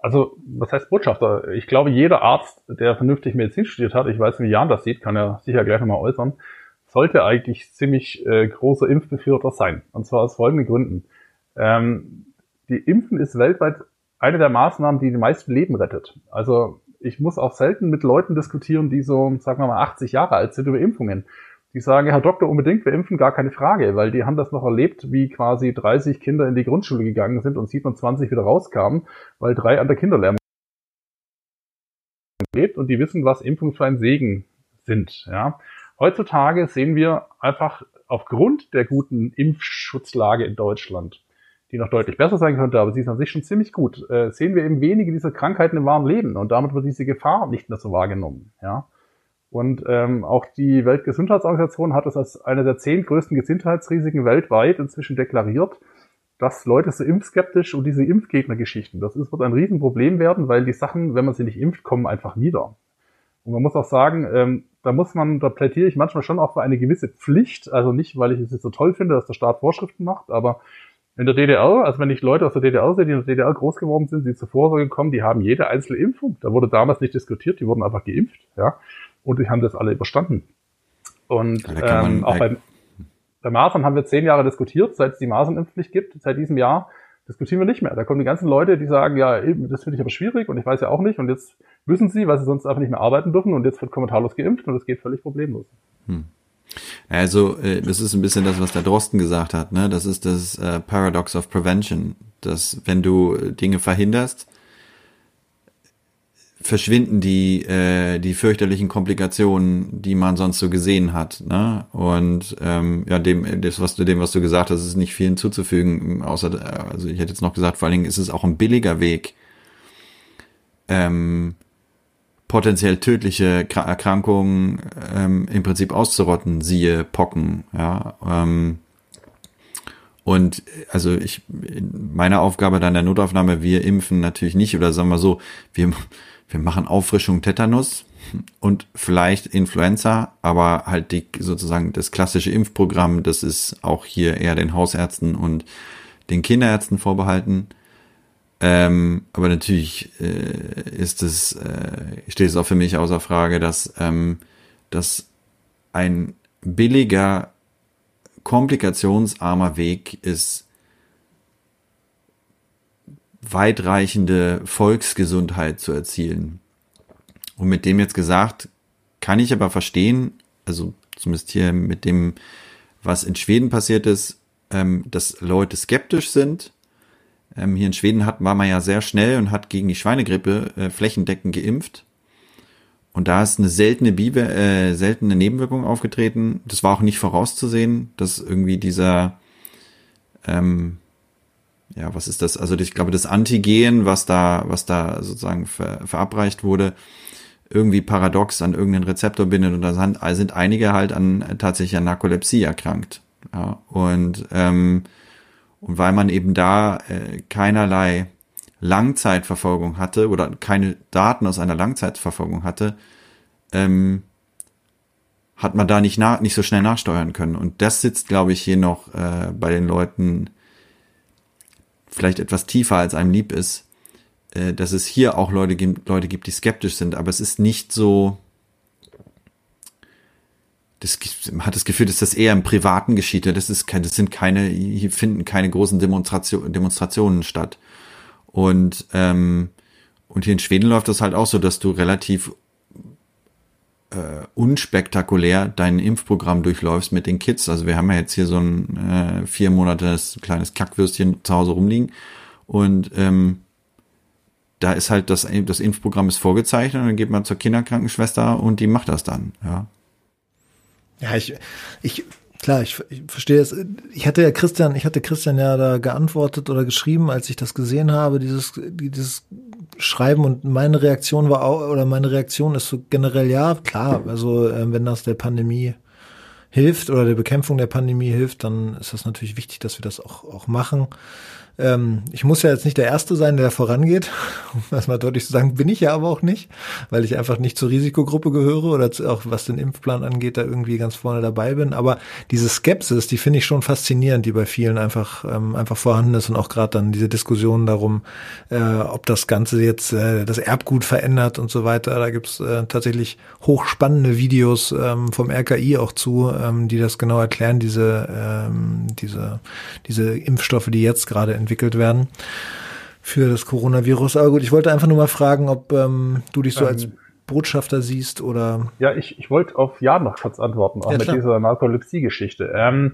Also was heißt Botschafter? Ich glaube, jeder Arzt, der vernünftig Medizin studiert hat, ich weiß nicht, wie Jan das sieht, kann er sicher gleich nochmal äußern, sollte eigentlich ziemlich großer Impfbefürworter sein. Und zwar aus folgenden Gründen. Die Impfen ist weltweit eine der Maßnahmen, die die meisten Leben rettet. Also ich muss auch selten mit Leuten diskutieren, die so, sagen wir mal, 80 Jahre alt sind über Impfungen. Die sagen, Herr Doktor, unbedingt, wir impfen, gar keine Frage, weil die haben das noch erlebt, wie quasi 30 Kinder in die Grundschule gegangen sind und 27 wieder rauskamen, weil 3 an der Kinderlähmung lebt und die wissen, was Impfungen für ein Segen sind, ja. Heutzutage sehen wir einfach aufgrund der guten Impfschutzlage in Deutschland, die noch deutlich besser sein könnte, aber sie ist an sich schon ziemlich gut, sehen wir eben wenige dieser Krankheiten im wahren Leben und damit wird diese Gefahr nicht mehr so wahrgenommen. Ja? Und auch die Weltgesundheitsorganisation hat es als eine der 10 größten Gesundheitsrisiken weltweit inzwischen deklariert, dass Leute so impfskeptisch und diese Impfgegner-Geschichten, wird ein Riesenproblem werden, weil die Sachen, wenn man sie nicht impft, kommen einfach wieder. Und man muss auch sagen, da plädiere ich manchmal schon auch für eine gewisse Pflicht, also nicht, weil ich es jetzt so toll finde, dass der Staat Vorschriften macht, aber in der DDR, also wenn ich Leute aus der DDR sehe, die in der DDR groß geworden sind, die zur Vorsorge kommen, die haben jede einzelne Impfung, da wurde damals nicht diskutiert, die wurden einfach geimpft, ja, und die haben das alle überstanden. Und auch bei Masern haben wir 10 Jahre diskutiert, seit es die Masernimpfpflicht gibt, seit diesem Jahr, diskutieren wir nicht mehr. Da kommen die ganzen Leute, die sagen, ja, das finde ich aber schwierig und ich weiß ja auch nicht und jetzt müssen sie, weil sie sonst einfach nicht mehr arbeiten dürfen und jetzt wird kommentarlos geimpft und das geht völlig problemlos. Also das ist ein bisschen das, was der Drosten gesagt hat, ne? Das ist das Paradox of Prevention, dass wenn du Dinge verhinderst, verschwinden die fürchterlichen Komplikationen, die man sonst so gesehen hat, ne? Und was du gesagt hast, ist nicht viel hinzuzufügen, außer, also ich hätte jetzt noch gesagt, vor allen Dingen ist es auch ein billiger Weg, potenziell tödliche Erkrankungen im Prinzip auszurotten, siehe Pocken, ja. Und also meine Aufgabe dann der Notaufnahme, wir impfen natürlich nicht, oder sagen wir so, wir machen Auffrischung Tetanus und vielleicht Influenza, aber halt die sozusagen das klassische Impfprogramm, das ist auch hier eher den Hausärzten und den Kinderärzten vorbehalten. Aber natürlich steht es auch für mich außer Frage, dass ein billiger, komplikationsarmer Weg ist, weitreichende Volksgesundheit zu erzielen. Und mit dem jetzt gesagt, kann ich aber verstehen, also zumindest hier mit dem, was in Schweden passiert ist, dass Leute skeptisch sind. Hier in Schweden war man ja sehr schnell und hat gegen die Schweinegrippe flächendeckend geimpft. Und da ist eine seltene Nebenwirkung aufgetreten. Das war auch nicht vorauszusehen, dass irgendwie dieser, was ist das? Also ich glaube, das Antigen, was da sozusagen verabreicht wurde, irgendwie paradox an irgendeinen Rezeptor bindet. Und da sind einige halt tatsächlich an Narkolepsie erkrankt. Ja, und weil man eben da keinerlei Langzeitverfolgung hatte oder keine Daten aus einer Langzeitverfolgung hatte, hat man da nicht so schnell nachsteuern können. Und das sitzt, glaube ich, hier noch bei den Leuten vielleicht etwas tiefer, als einem lieb ist, dass es hier auch Leute gibt, die skeptisch sind. Aber es ist nicht so, man hat das Gefühl, dass das eher im Privaten geschieht. Hier finden keine großen Demonstrationen statt. Und hier in Schweden läuft das halt auch so, dass du relativ unspektakulär dein Impfprogramm durchläufst mit den Kids. Also wir haben ja jetzt hier so ein 4 Monate kleines Kackwürstchen zu Hause rumliegen. Und da ist halt das Impfprogramm ist vorgezeichnet und dann geht man zur Kinderkrankenschwester und die macht das dann. Ja, ja ich verstehe es. Ich hatte Christian ja da geantwortet oder geschrieben, als ich das gesehen habe, dieses Schreiben, und meine Reaktion ist so generell, ja, klar, also wenn das der Pandemie hilft oder der Bekämpfung der Pandemie hilft, dann ist das natürlich wichtig, dass wir das auch machen. Ich muss ja jetzt nicht der Erste sein, der da vorangeht, um das mal deutlich zu sagen, bin ich ja aber auch nicht, weil ich einfach nicht zur Risikogruppe gehöre oder auch was den Impfplan angeht, da irgendwie ganz vorne dabei bin. Aber diese Skepsis, die finde ich schon faszinierend, die bei vielen einfach vorhanden ist, und auch gerade dann diese Diskussion darum, ob das Ganze jetzt das Erbgut verändert und so weiter. Da gibt's tatsächlich hochspannende Videos vom RKI auch zu, die das genau erklären, diese Impfstoffe, die jetzt gerade entwickelt werden für das Coronavirus. Aber gut, ich wollte einfach nur mal fragen, ob du dich so als Botschafter siehst oder... Ja, ich wollte auf Jan noch kurz antworten, auch ja, mit dieser Narkolepsie-Geschichte.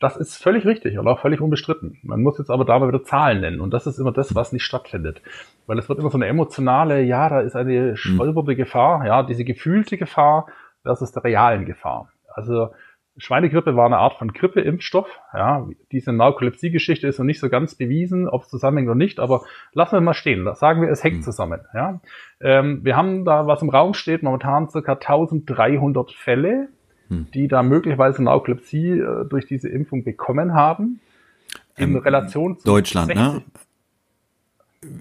Das ist völlig richtig und auch völlig unbestritten. Man muss jetzt aber dabei wieder Zahlen nennen, und das ist immer das, was nicht stattfindet. Weil es wird immer so eine emotionale, ja, da ist eine schwölbende Gefahr, ja, diese gefühlte Gefahr versus der realen Gefahr. Also Schweinegrippe war eine Art von Grippeimpfstoff. Ja, diese Narkolepsie-Geschichte ist noch nicht so ganz bewiesen, ob es zusammenhängt oder nicht, aber lassen wir mal stehen. Sagen wir, es hängt zusammen. Ja. Wir haben da, was im Raum steht, momentan ca. 1300 Fälle, die da möglicherweise Narkolepsie durch diese Impfung bekommen haben. In Relation zu Deutschland, 60, ne?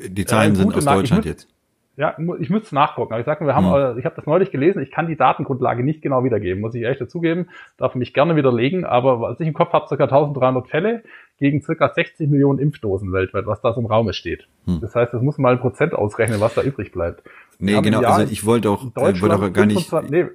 Die Zahlen sind aus Deutschland jetzt. Ja, ich müsste nachgucken. Aber ich habe das neulich gelesen, ich kann die Datengrundlage nicht genau wiedergeben, muss ich ehrlich dazugeben, darf mich gerne widerlegen, aber was ich im Kopf habe, ca. 1300 Fälle gegen ca. 60 Millionen Impfdosen weltweit, was da so im Raum steht. Das heißt, das muss man mal in Prozent ausrechnen, was da übrig bleibt. Nee, genau, also ich wir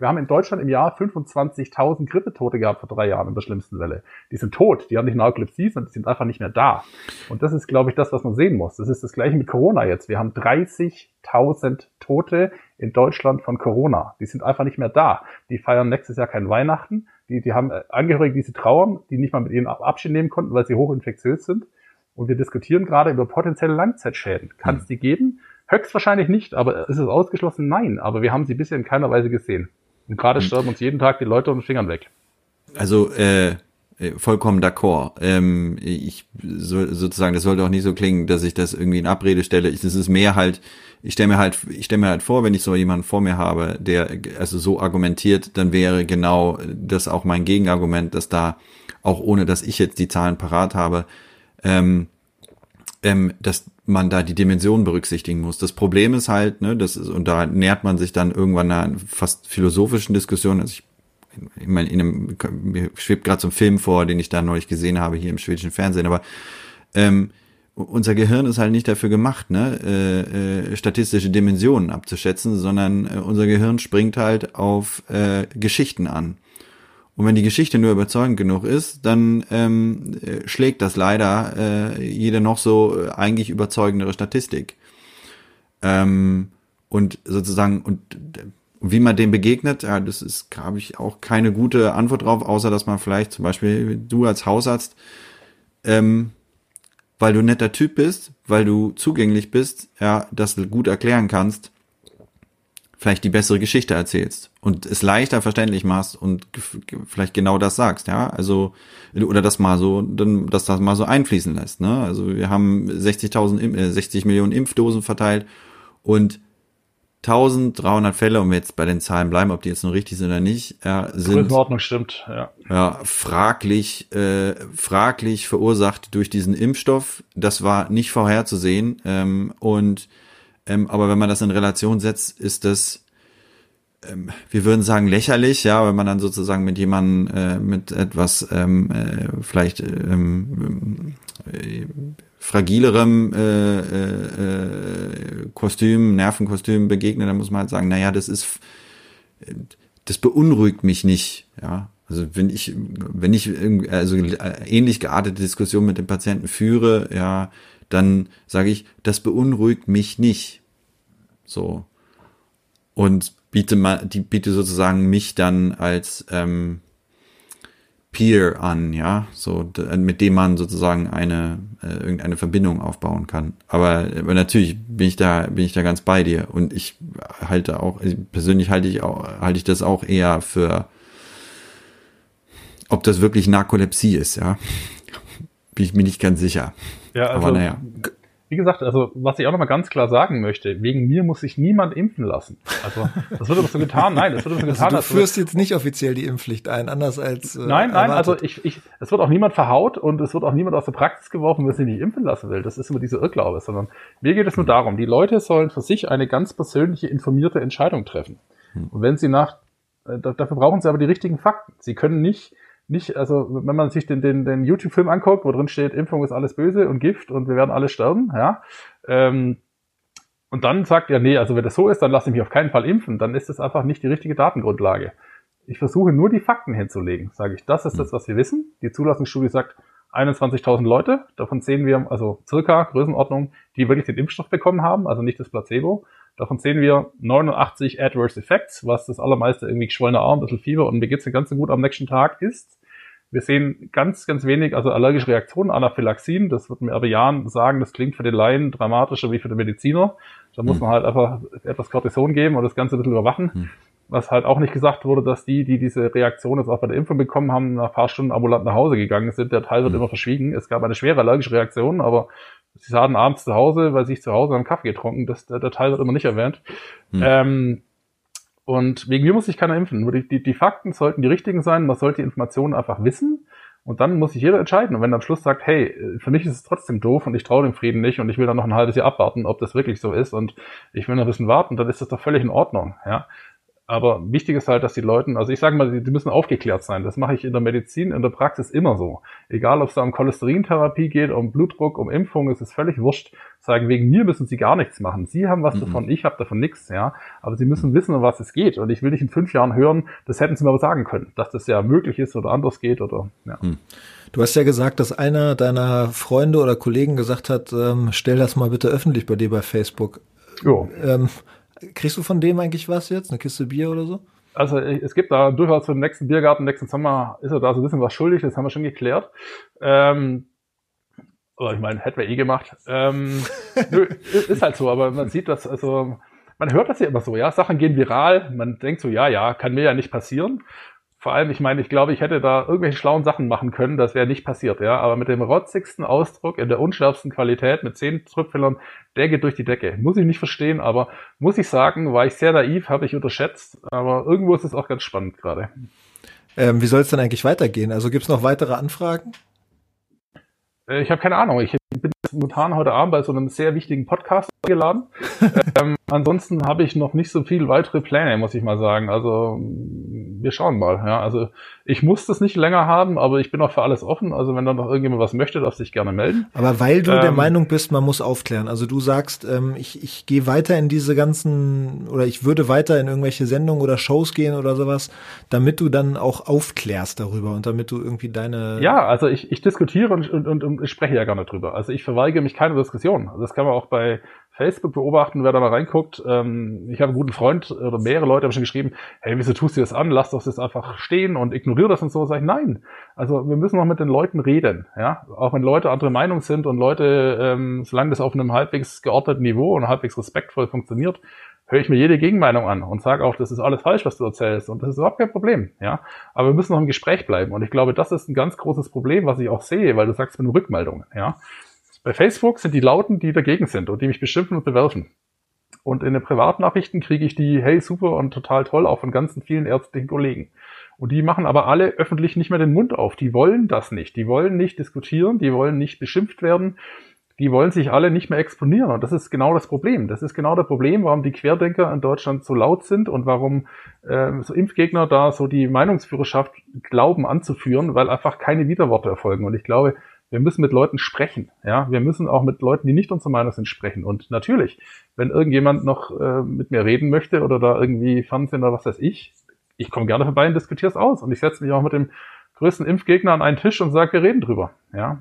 haben in Deutschland im Jahr 25.000 Grippetote gehabt vor 3 Jahren in der schlimmsten Welle. Die sind tot, die haben nicht Narkolepsie, sondern die sind einfach nicht mehr da. Und das ist, glaube ich, das, was man sehen muss. Das ist das Gleiche mit Corona jetzt. Wir haben 30.000 Tote in Deutschland von Corona. Die sind einfach nicht mehr da. Die feiern nächstes Jahr kein Weihnachten. Die haben Angehörige, die sie trauern, die nicht mal mit ihnen Abschied nehmen konnten, weil sie hochinfektiös sind. Und wir diskutieren gerade über potenzielle Langzeitschäden. Kann es die geben? Höchstwahrscheinlich nicht, aber ist es ausgeschlossen? Nein, aber wir haben sie bisher in keiner Weise gesehen. Und gerade sterben uns jeden Tag die Leute unter den Fingern weg. Also vollkommen d'accord. Das sollte auch nicht so klingen, dass ich das irgendwie in Abrede stelle. Ich stelle mir halt vor, wenn ich so jemanden vor mir habe, der also so argumentiert, dann wäre genau das auch mein Gegenargument, dass da, auch ohne dass ich jetzt die Zahlen parat habe, dass man da die Dimension berücksichtigen muss. Das Problem ist halt, ne, das ist, und da nähert man sich dann irgendwann einer fast philosophischen Diskussion. Also ich meine, mir schwebt gerade so ein Film vor, den ich da neulich gesehen habe hier im schwedischen Fernsehen, aber unser Gehirn ist halt nicht dafür gemacht, ne, statistische Dimensionen abzuschätzen, sondern unser Gehirn springt halt auf Geschichten an. Und wenn die Geschichte nur überzeugend genug ist, dann schlägt das leider jede noch so eigentlich überzeugendere Statistik. Und sozusagen, und wie man dem begegnet, ja, das ist, glaube ich, auch keine gute Antwort drauf, außer dass man vielleicht zum Beispiel, du als Hausarzt, weil du ein netter Typ bist, weil du zugänglich bist, ja, das gut erklären kannst, vielleicht die bessere Geschichte erzählst und es leichter verständlich machst und vielleicht genau das sagst, ja, also, oder das mal so, dann, dass das mal so einfließen lässt, ne, also wir haben 60 Millionen Impfdosen verteilt und 1300 Fälle, um jetzt bei den Zahlen bleiben, ob die jetzt noch richtig sind oder nicht, sind, Größenordnung stimmt, ja. Ja, fraglich verursacht durch diesen Impfstoff, das war nicht vorherzusehen, aber wenn man das in Relation setzt, ist das, wir würden sagen, lächerlich, ja, wenn man dann sozusagen mit jemandem, mit etwas vielleicht fragilerem Kostüm, Nervenkostüm begegnet, dann muss man halt sagen, naja, das beunruhigt mich nicht, ja. Also wenn ich also ähnlich geartete Diskussionen mit dem Patienten führe, ja, dann sage ich, das beunruhigt mich nicht. So. Und biete sozusagen mich dann als Peer an, ja, so, mit dem man sozusagen irgendeine Verbindung aufbauen kann. Aber natürlich bin ich da ganz bei dir. Und persönlich halte ich das auch eher für, ob das wirklich Narkolepsie ist, ja. Bin ich mir nicht ganz sicher. Ja, also, aber naja. Wie gesagt, also was ich auch nochmal ganz klar sagen möchte, wegen mir muss sich niemand impfen lassen. Also das wird aber so getan, du führst jetzt nicht offiziell die Impfpflicht ein, anders als Nein, erwartet. Also es wird auch niemand verhaut und es wird auch niemand aus der Praxis geworfen, wenn sie nicht impfen lassen will. Das ist immer dieser Irrglaube, sondern mir geht es nur darum, die Leute sollen für sich eine ganz persönliche, informierte Entscheidung treffen. Und wenn sie dafür brauchen sie aber die richtigen Fakten. Sie können nicht, also wenn man sich den YouTube-Film anguckt, wo drin steht, Impfung ist alles böse und Gift und wir werden alle sterben, ja, und dann sagt er, nee, also wenn das so ist, dann lasse ich mich auf keinen Fall impfen, dann ist das einfach nicht die richtige Datengrundlage. Ich versuche nur die Fakten hinzulegen, sage ich, das ist das, was wir wissen. Die Zulassungsstudie sagt 21.000 Leute, davon sehen wir, also circa Größenordnung, die wirklich den Impfstoff bekommen haben, also nicht das Placebo. Davon sehen wir 89 Adverse Effects, was das allermeiste irgendwie geschwollener Arm, ein bisschen Fieber und mir geht's den ganzen gut am nächsten Tag ist. Wir sehen ganz, ganz wenig, also allergische Reaktionen, Anaphylaxien, das wird mir aber Jan sagen, das klingt für den Laien dramatischer wie für den Mediziner. Da muss man halt einfach etwas Cortison geben und das Ganze ein bisschen überwachen. Was halt auch nicht gesagt wurde, dass die diese Reaktion jetzt auch bei der Impfung bekommen haben, nach ein paar Stunden ambulant nach Hause gegangen sind. Der Teil wird immer verschwiegen. Es gab eine schwere allergische Reaktion, aber sie saßen abends zu Hause, weil sie sich zu Hause einen Kaffee getrunken. Der Teil wird immer nicht erwähnt. Und wegen mir muss sich keiner impfen. Nur die Fakten sollten die richtigen sein. Man sollte die Informationen einfach wissen. Und dann muss sich jeder entscheiden. Und wenn er am Schluss sagt, hey, für mich ist es trotzdem doof und ich traue dem Frieden nicht und ich will dann noch ein halbes Jahr abwarten, ob das wirklich so ist und ich will noch ein bisschen warten, dann ist das doch völlig in Ordnung. Ja. Aber wichtig ist halt, dass die Leute, also ich sage mal, die müssen aufgeklärt sein. Das mache ich in der Medizin, in der Praxis immer so. Egal, ob es da um Cholesterintherapie geht, um Blutdruck, um Impfung, es ist völlig wurscht. Sagen, wegen mir müssen sie gar nichts machen. Sie haben was davon, ich habe davon nichts, ja. Aber sie müssen wissen, um was es geht. Und ich will nicht in 5 Jahren hören, das hätten sie mir aber sagen können, dass das ja möglich ist oder anders geht oder, ja. Du hast ja gesagt, dass einer deiner Freunde oder Kollegen gesagt hat, stell das mal bitte öffentlich bei dir bei Facebook. Jo. Kriegst du von dem eigentlich was jetzt? Eine Kiste Bier oder so? Also es gibt da durchaus für den nächsten Biergarten, nächsten Sommer ist er da so ein bisschen was schuldig, das haben wir schon geklärt. Oder ich meine, hätten wir gemacht. Nö, ist halt so, aber man sieht das, also man hört das ja immer so, ja, Sachen gehen viral, man denkt so, ja, kann mir ja nicht passieren. Vor allem, ich meine, ich glaube, ich hätte da irgendwelche schlauen Sachen machen können, das wäre nicht passiert, ja. Aber mit dem rotzigsten Ausdruck, in der unschärfsten Qualität, mit 10 Trüpfellern, der geht durch die Decke. Muss ich nicht verstehen, aber muss ich sagen, war ich sehr naiv, habe ich unterschätzt, aber irgendwo ist es auch ganz spannend gerade. Wie soll es denn eigentlich weitergehen? Also gibt es noch weitere Anfragen? Ich habe keine Ahnung, ich bin spontan heute Abend bei so einem sehr wichtigen Podcast eingeladen. Ansonsten habe ich noch nicht so viel weitere Pläne, muss ich mal sagen. Also wir schauen mal. Ja. Also ich muss das nicht länger haben, aber ich bin auch für alles offen. Also wenn dann noch irgendjemand was möchte, darf sich gerne melden. Aber weil du der Meinung bist, man muss aufklären. Also du sagst, ich gehe weiter in diese ganzen, oder ich würde weiter in irgendwelche Sendungen oder Shows gehen oder sowas, damit du dann auch aufklärst darüber und damit du irgendwie deine... Ja, also ich diskutiere und ich spreche ja gar nicht drüber. Also ich verweigere mich keiner Diskussion. Also das kann man auch bei Facebook beobachten, wer da mal reinguckt. Ich habe einen guten Freund oder mehrere Leute haben schon geschrieben, hey, wieso tust du das an? Lass doch das einfach stehen und ignoriere das und so. Sag ich, nein. Also wir müssen noch mit den Leuten reden. Ja, auch wenn Leute andere Meinung sind und Leute, solange das auf einem halbwegs geordneten Niveau und halbwegs respektvoll funktioniert, höre ich mir jede Gegenmeinung an und sage auch, das ist alles falsch, was du erzählst und das ist überhaupt kein Problem, ja. Aber wir müssen noch im Gespräch bleiben und ich glaube, das ist ein ganz großes Problem, was ich auch sehe, weil du sagst mit den Rückmeldungen, ja. Bei Facebook sind die Lauten, die dagegen sind und die mich beschimpfen und bewerfen. Und in den Privatnachrichten kriege ich die, hey, super und total toll, auch von ganzen vielen ärztlichen Kollegen. Und die machen aber alle öffentlich nicht mehr den Mund auf. Die wollen das nicht. Die wollen nicht diskutieren, die wollen nicht beschimpft werden. Die wollen sich alle nicht mehr exponieren. Und das ist genau das Problem. Das ist genau das Problem, warum die Querdenker in Deutschland so laut sind und warum so Impfgegner da so die Meinungsführerschaft glauben anzuführen, weil einfach keine Widerworte erfolgen. Und ich glaube, wir müssen mit Leuten sprechen. Ja, wir müssen auch mit Leuten, die nicht unserer Meinung sind, sprechen. Und natürlich, wenn irgendjemand noch mit mir reden möchte oder da irgendwie Fernsehen oder was weiß ich komme gerne vorbei und diskutiere es aus. Und ich setze mich auch mit dem größten Impfgegner an einen Tisch und sage, wir reden drüber. Ja.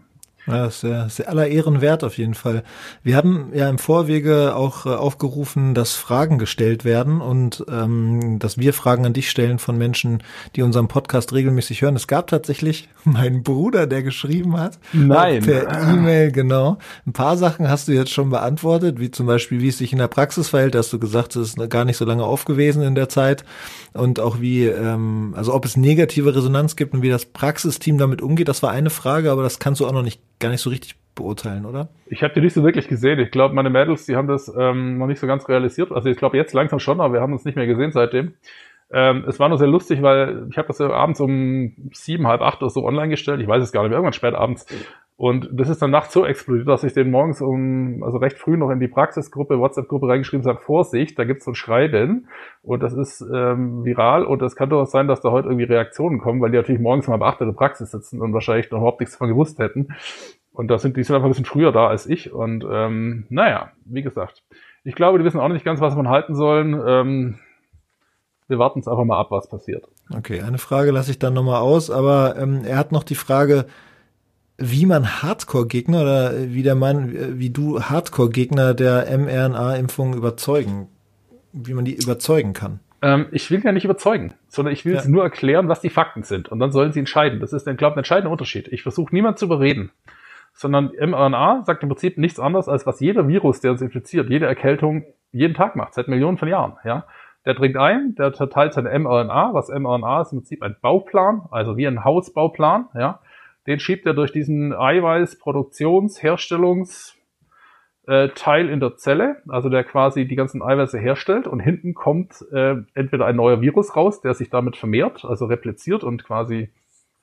Ja, das ist ja aller Ehren wert auf jeden Fall. Wir haben ja im Vorwege auch aufgerufen, dass Fragen gestellt werden und dass wir Fragen an dich stellen von Menschen, die unseren Podcast regelmäßig hören. Es gab tatsächlich meinen Bruder, der geschrieben hat. Nein. Per E-Mail, genau. Ein paar Sachen hast du jetzt schon beantwortet, wie zum Beispiel, wie es sich in der Praxis verhält. Hast du gesagt, es ist gar nicht so lange auf gewesen in der Zeit und auch wie, also ob es negative Resonanz gibt und wie das Praxisteam damit umgeht. Das war eine Frage, aber das kannst du auch noch nicht gar nicht so richtig beurteilen, oder? Ich habe die nicht so wirklich gesehen. Ich glaube, meine Mädels, die haben das noch nicht so ganz realisiert. Also ich glaube jetzt langsam schon, aber wir haben uns nicht mehr gesehen seitdem. Es war nur sehr lustig, weil ich habe das ja abends um 7, halb 8 oder so online gestellt. Ich weiß es gar nicht mehr, irgendwann spät abends. Und das ist dann nachts so explodiert, dass ich den morgens also recht früh noch in die Praxisgruppe, WhatsApp-Gruppe reingeschrieben habe, Vorsicht, da gibt's so ein Schreiben und das ist viral und das kann doch sein, dass da heute irgendwie Reaktionen kommen, weil die natürlich morgens um halb 8 in der Praxis sitzen und wahrscheinlich noch überhaupt nichts davon gewusst hätten. Und die sind einfach ein bisschen früher da als ich und naja, wie gesagt, ich glaube, die wissen auch nicht ganz, was man halten sollen. Wir warten es einfach mal ab, was passiert. Okay, eine Frage lasse ich dann nochmal aus, aber er hat noch die Frage, wie man Hardcore-Gegner oder wie du Hardcore-Gegner der mRNA-Impfung wie man die überzeugen kann. Ich will ja nicht überzeugen, sondern ich will ja nur erklären, was die Fakten sind und dann sollen sie entscheiden. Das ist, glaube ich, ein entscheidender Unterschied. Ich versuche niemanden zu überreden, sondern mRNA sagt im Prinzip nichts anderes, als was jeder Virus, der uns infiziert, jede Erkältung jeden Tag macht, seit Millionen von Jahren, ja. Der dringt ein, der verteilt seine mRNA. Was mRNA ist im Prinzip ein Bauplan, also wie ein Hausbauplan, ja. Den schiebt er durch diesen Eiweiß-Produktions-Herstellungsteil in der Zelle, also der quasi die ganzen Eiweiße herstellt und hinten kommt entweder ein neuer Virus raus, der sich damit vermehrt, also repliziert und quasi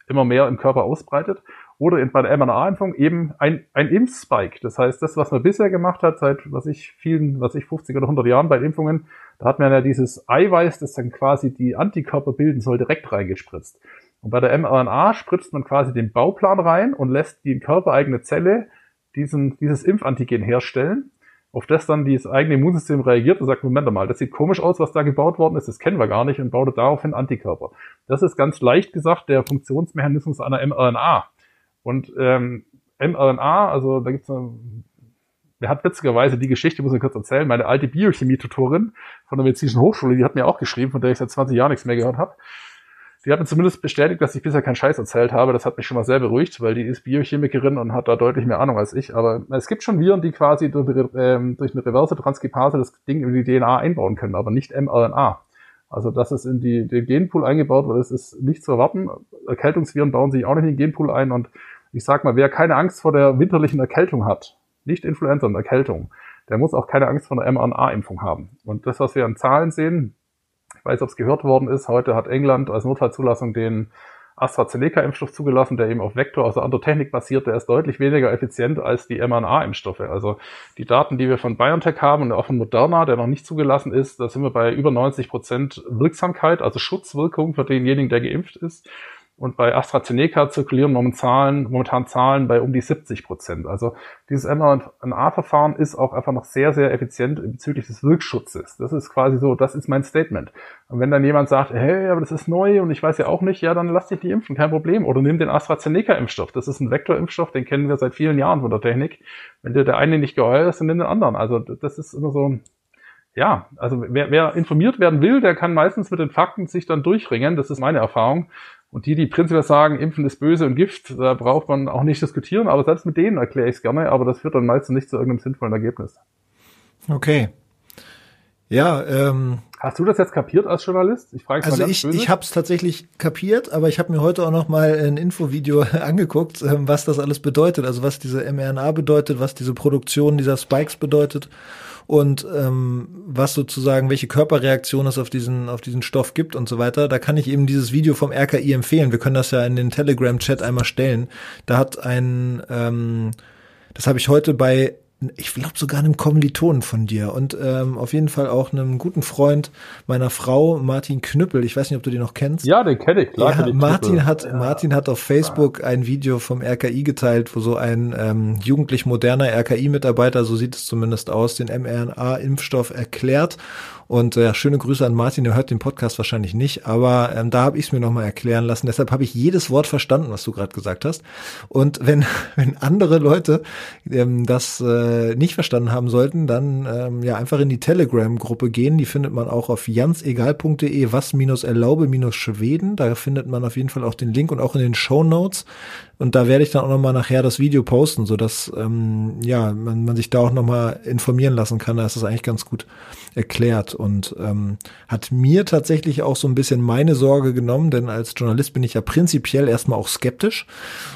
immer mehr im Körper ausbreitet, oder bei der mRNA-Impfung eben ein Impfspike. Das heißt, das, was man bisher gemacht hat, seit, was ich 50 oder 100 Jahren bei Impfungen, da hat man ja dieses Eiweiß, das dann quasi die Antikörper bilden soll, direkt reingespritzt. Und bei der mRNA spritzt man quasi den Bauplan rein und lässt die körpereigene Zelle dieses Impfantigen herstellen, auf das dann dieses eigene Immunsystem reagiert und sagt, Moment mal, das sieht komisch aus, was da gebaut worden ist, das kennen wir gar nicht und baut daraufhin Antikörper. Das ist ganz leicht gesagt der Funktionsmechanismus einer mRNA. Und mRNA, also da gibt's er hat witzigerweise die Geschichte, muss ich kurz erzählen, meine alte Biochemie-Tutorin von der Medizinischen Hochschule, die hat mir auch geschrieben, von der ich seit 20 Jahren nichts mehr gehört habe. Die hat mir zumindest bestätigt, dass ich bisher keinen Scheiß erzählt habe. Das hat mich schon mal sehr beruhigt, weil die ist Biochemikerin und hat da deutlich mehr Ahnung als ich. Aber es gibt schon Viren, die quasi durch eine reverse Transkriptase das Ding in die DNA einbauen können, aber nicht mRNA. Also dass es in den Genpool eingebaut wird, das ist nicht zu erwarten. Erkältungsviren bauen sich auch nicht in den Genpool ein. Und ich sag mal, wer keine Angst vor der winterlichen Erkältung hat, nicht Influenza, sondern Erkältung, der muss auch keine Angst vor einer mRNA-Impfung haben. Und das, was wir an Zahlen sehen, ich weiß, ob es gehört worden ist, heute hat England als Notfallzulassung den AstraZeneca-Impfstoff zugelassen, der eben auf Vektor, also andere Technik basiert, der ist deutlich weniger effizient als die mRNA-Impfstoffe. Also die Daten, die wir von BioNTech haben und auch von Moderna, der noch nicht zugelassen ist, da sind wir bei über 90% Wirksamkeit, also Schutzwirkung für denjenigen, der geimpft ist. Und bei AstraZeneca zirkulieren momentan Zahlen bei um die 70%. Also dieses mRNA-Verfahren ist auch einfach noch sehr, sehr effizient bezüglich des Wirkschutzes. Das ist quasi so, das ist mein Statement. Und wenn dann jemand sagt, hey, aber das ist neu und ich weiß ja auch nicht, ja, dann lass dich nicht impfen, kein Problem. Oder nimm den AstraZeneca-Impfstoff. Das ist ein Vektorimpfstoff, den kennen wir seit vielen Jahren von der Technik. Wenn dir der eine nicht geheuer ist, dann nimm den anderen. Also das ist immer so... Ja, also wer informiert werden will, der kann meistens mit den Fakten sich dann durchringen. Das ist meine Erfahrung. Und die prinzipiell sagen, Impfen ist böse und Gift, da braucht man auch nicht diskutieren. Aber selbst mit denen erkläre ich es gerne. Aber das führt dann meistens nicht zu irgendeinem sinnvollen Ergebnis. Okay. Ja. Hast du das jetzt kapiert als Journalist? Ich habe es tatsächlich kapiert, aber ich habe mir heute auch noch mal ein Infovideo angeguckt, was das alles bedeutet. Also was diese mRNA bedeutet, was diese Produktion dieser Spikes bedeutet. Und was sozusagen, welche Körperreaktion es auf diesen Stoff gibt und so weiter, da kann ich eben dieses Video vom RKI empfehlen. Wir können das ja in den Telegram-Chat einmal stellen. Da hat das habe ich heute bei, ich glaube sogar einem Kommilitonen von dir und auf jeden Fall auch einem guten Freund meiner Frau, Martin Knüppel. Ich weiß nicht, ob du den noch kennst. Ja, den kenne ich, klar. Ja, Martin hat auf Facebook ein Video vom RKI geteilt, wo so ein jugendlich moderner RKI-Mitarbeiter, so sieht es zumindest aus, den mRNA-Impfstoff erklärt. Und schöne Grüße an Martin, der hört den Podcast wahrscheinlich nicht, aber da habe ich es mir nochmal erklären lassen. Deshalb habe ich jedes Wort verstanden, was du gerade gesagt hast. Und wenn andere Leute das nicht verstanden haben sollten, dann einfach in die Telegram-Gruppe gehen. Die findet man auch auf jansegal.de, was-erlaube-Schweden. Da findet man auf jeden Fall auch den Link und auch in den Shownotes. Und da werde ich dann auch nochmal nachher das Video posten, sodass man sich da auch nochmal informieren lassen kann. Da ist das eigentlich ganz gut erklärt und hat mir tatsächlich auch so ein bisschen meine Sorge genommen, denn als Journalist bin ich ja prinzipiell erstmal auch skeptisch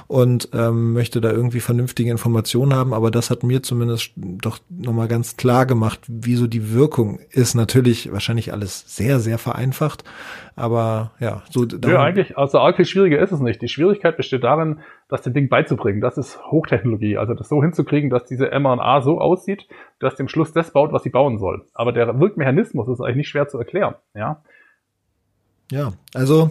und möchte da irgendwie vernünftige Informationen haben, aber das hat mir zumindest doch nochmal ganz klar gemacht, wieso die Wirkung ist. Natürlich wahrscheinlich alles sehr, sehr vereinfacht, aber ja. Eigentlich schwieriger ist es nicht. Die Schwierigkeit besteht darin, das dem Ding beizubringen. Das ist Hochtechnologie. Also das so hinzukriegen, dass diese mRNA so aussieht, dass dem Schluss das baut, was sie bauen soll. Aber der Wirkmechanismus ist eigentlich nicht schwer zu erklären. Ja, also